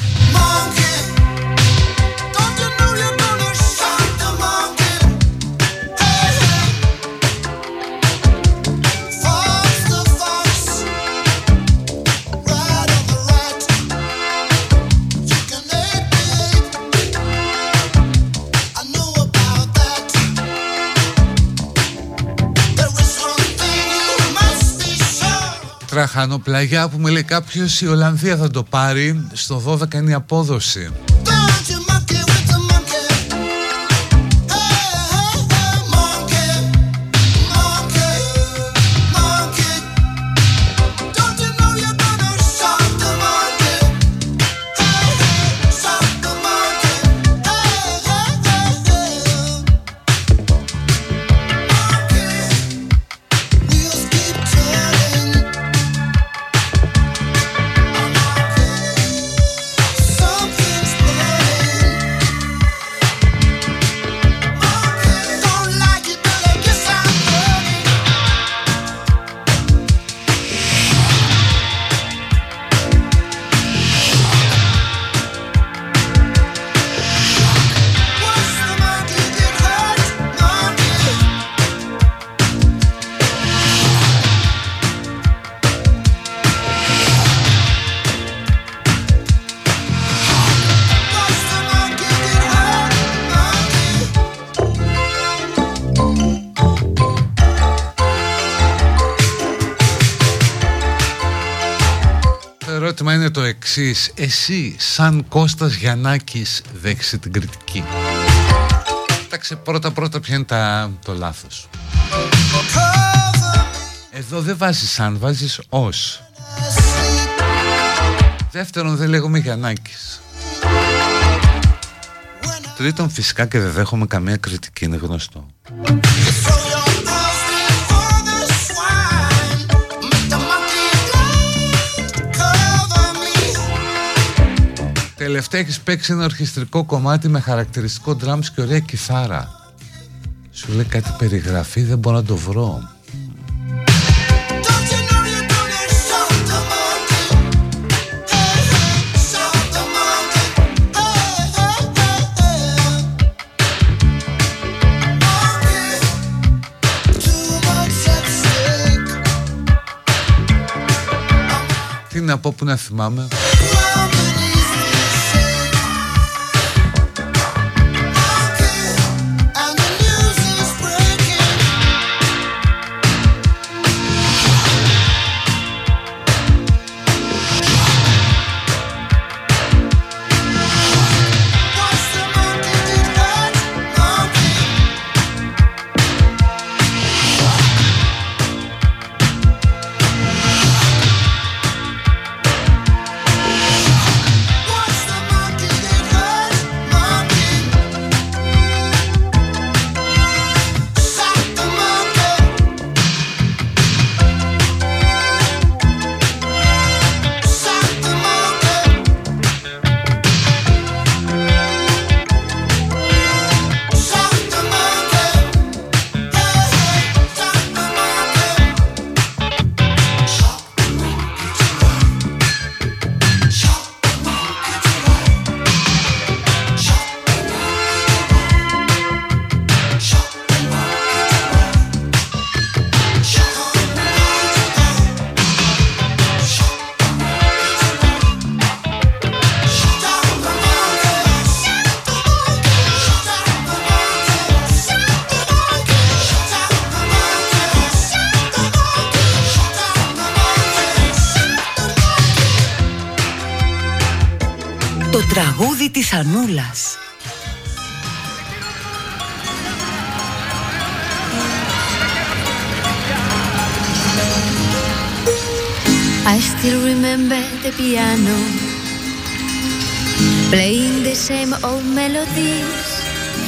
Τραχανοπλαγιά που με λέει κάποιος, η Ολλανδία θα το πάρει, στο 12 είναι η απόδοση. Εσύ σαν Κώστας Γιαννάκης δέχεσαι την κριτική? Κοιτάξε πρώτα ποια είναι το λάθος. Εδώ δεν βάζεις σαν, βάζεις ως. Δεύτερον, δεν λέγομαι Γιαννάκης. Τρίτον, φυσικά και δεν δέχομαι καμία κριτική, είναι γνωστό. Τελευταία έχεις παίξει ένα ορχιστρικό κομμάτι με χαρακτηριστικό drums και ωραία κιθάρα. Σου λέει κάτι περιγραφή, δεν μπορώ να το βρω. Τι να πω που να θυμάμαι. Τραγούδι της Ανούλας. I still remember the piano playing the same old melodies.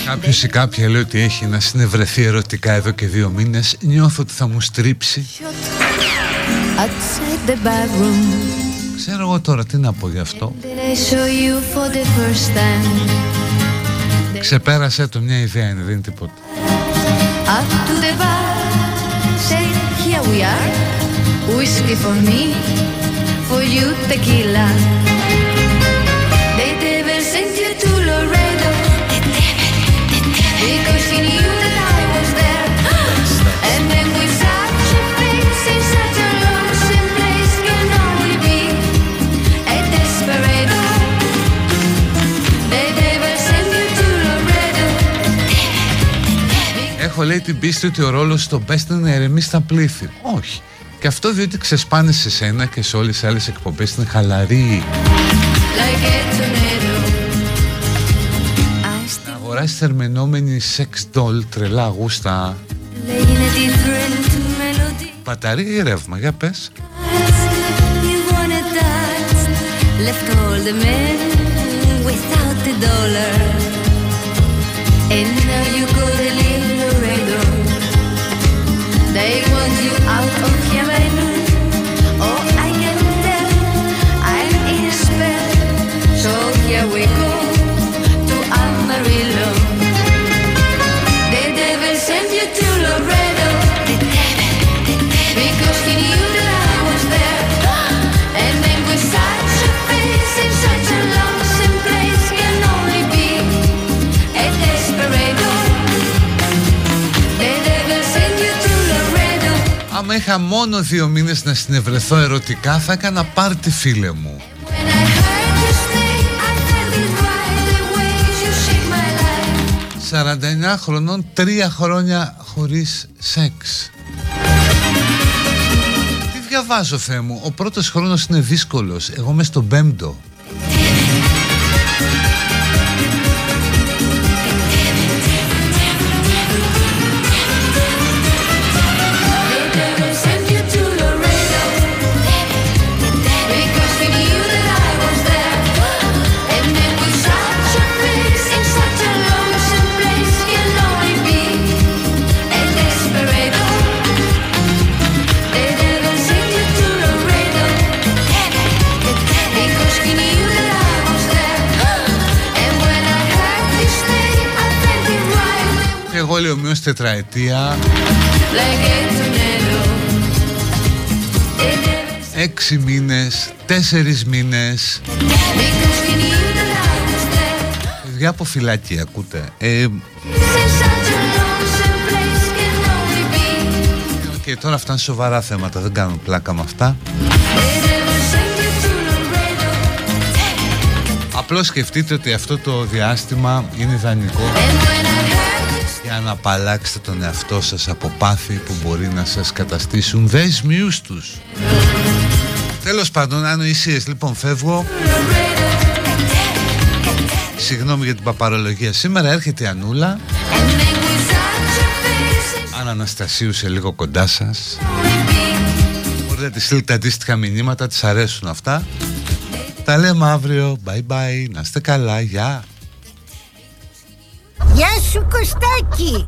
Κάποιος ή κάποια λέει ότι έχει να συνευρεθεί ερωτικά εδώ και 2 μήνες. Νιώθω ότι θα μου στρίψει. Outside the bathroom. Ξέρω εγώ τώρα τι να πω γι' αυτό. Ξεπέρασε το, μια ιδέα είναι, δεν είναι τίποτα. Έχω λέει την πίστη ότι ο ρόλος στο Best είναι να ερεμεί στα πλήθη. Όχι. Και Και αυτό διότι ξεσπάνε σε σένα και σε όλες τις άλλες εκπομπές, είναι χαλαρή. Να αγοράσει θερμενόμενη σεξ doll, τρελά γούστα. Μπαταρία ή ρεύμα, για πες. Left all the men without the dollar, and now you go to live Laredo. They want you out of heaven. Oh, I can tell I'm in a spell. So here we go to Amarillo. The devil sent you to Laredo. The devil, because he knew that I was there, and then we sat. In such a lonesome place can only be a desperado. The devil sent you to Laredo. Άμα είχα μόνο 2 μήνες να συνευρεθώ ερωτικά, θα έκανα πάρτι, φίλε μου. Name, right 49 χρονών, 3 χρόνια χωρίς σεξ. Διαβάζω, Θεέ μου, ο πρώτος χρόνος είναι δύσκολος. Εγώ μες στον 5ο. Όλοι ομοίως τετραετία, 6 μήνες, 4 μήνες. Παιδιά από φυλάκι, ακούτε. Και τώρα αυτά είναι σοβαρά θέματα, δεν κάνουμε πλάκα με αυτά. Απλώς σκεφτείτε ότι αυτό το διάστημα είναι ιδανικό για να απαλλάξετε τον εαυτό σας από πάθη που μπορεί να σας καταστήσουν δεσμιούς τους. Τέλος πάντων, ανοησίες. Λοιπόν, φεύγω. Συγγνώμη για την παπαρολογία σήμερα. Έρχεται η Ανούλα Αναναστασίου σε λίγο κοντά σας. Μπορείτε να της στείλετε αντίστοιχα μηνύματα, της αρέσουν αυτά. Τα λέμε αύριο. Bye bye. Να είστε καλά. Γεια. Γεια σου, Κωστάκη!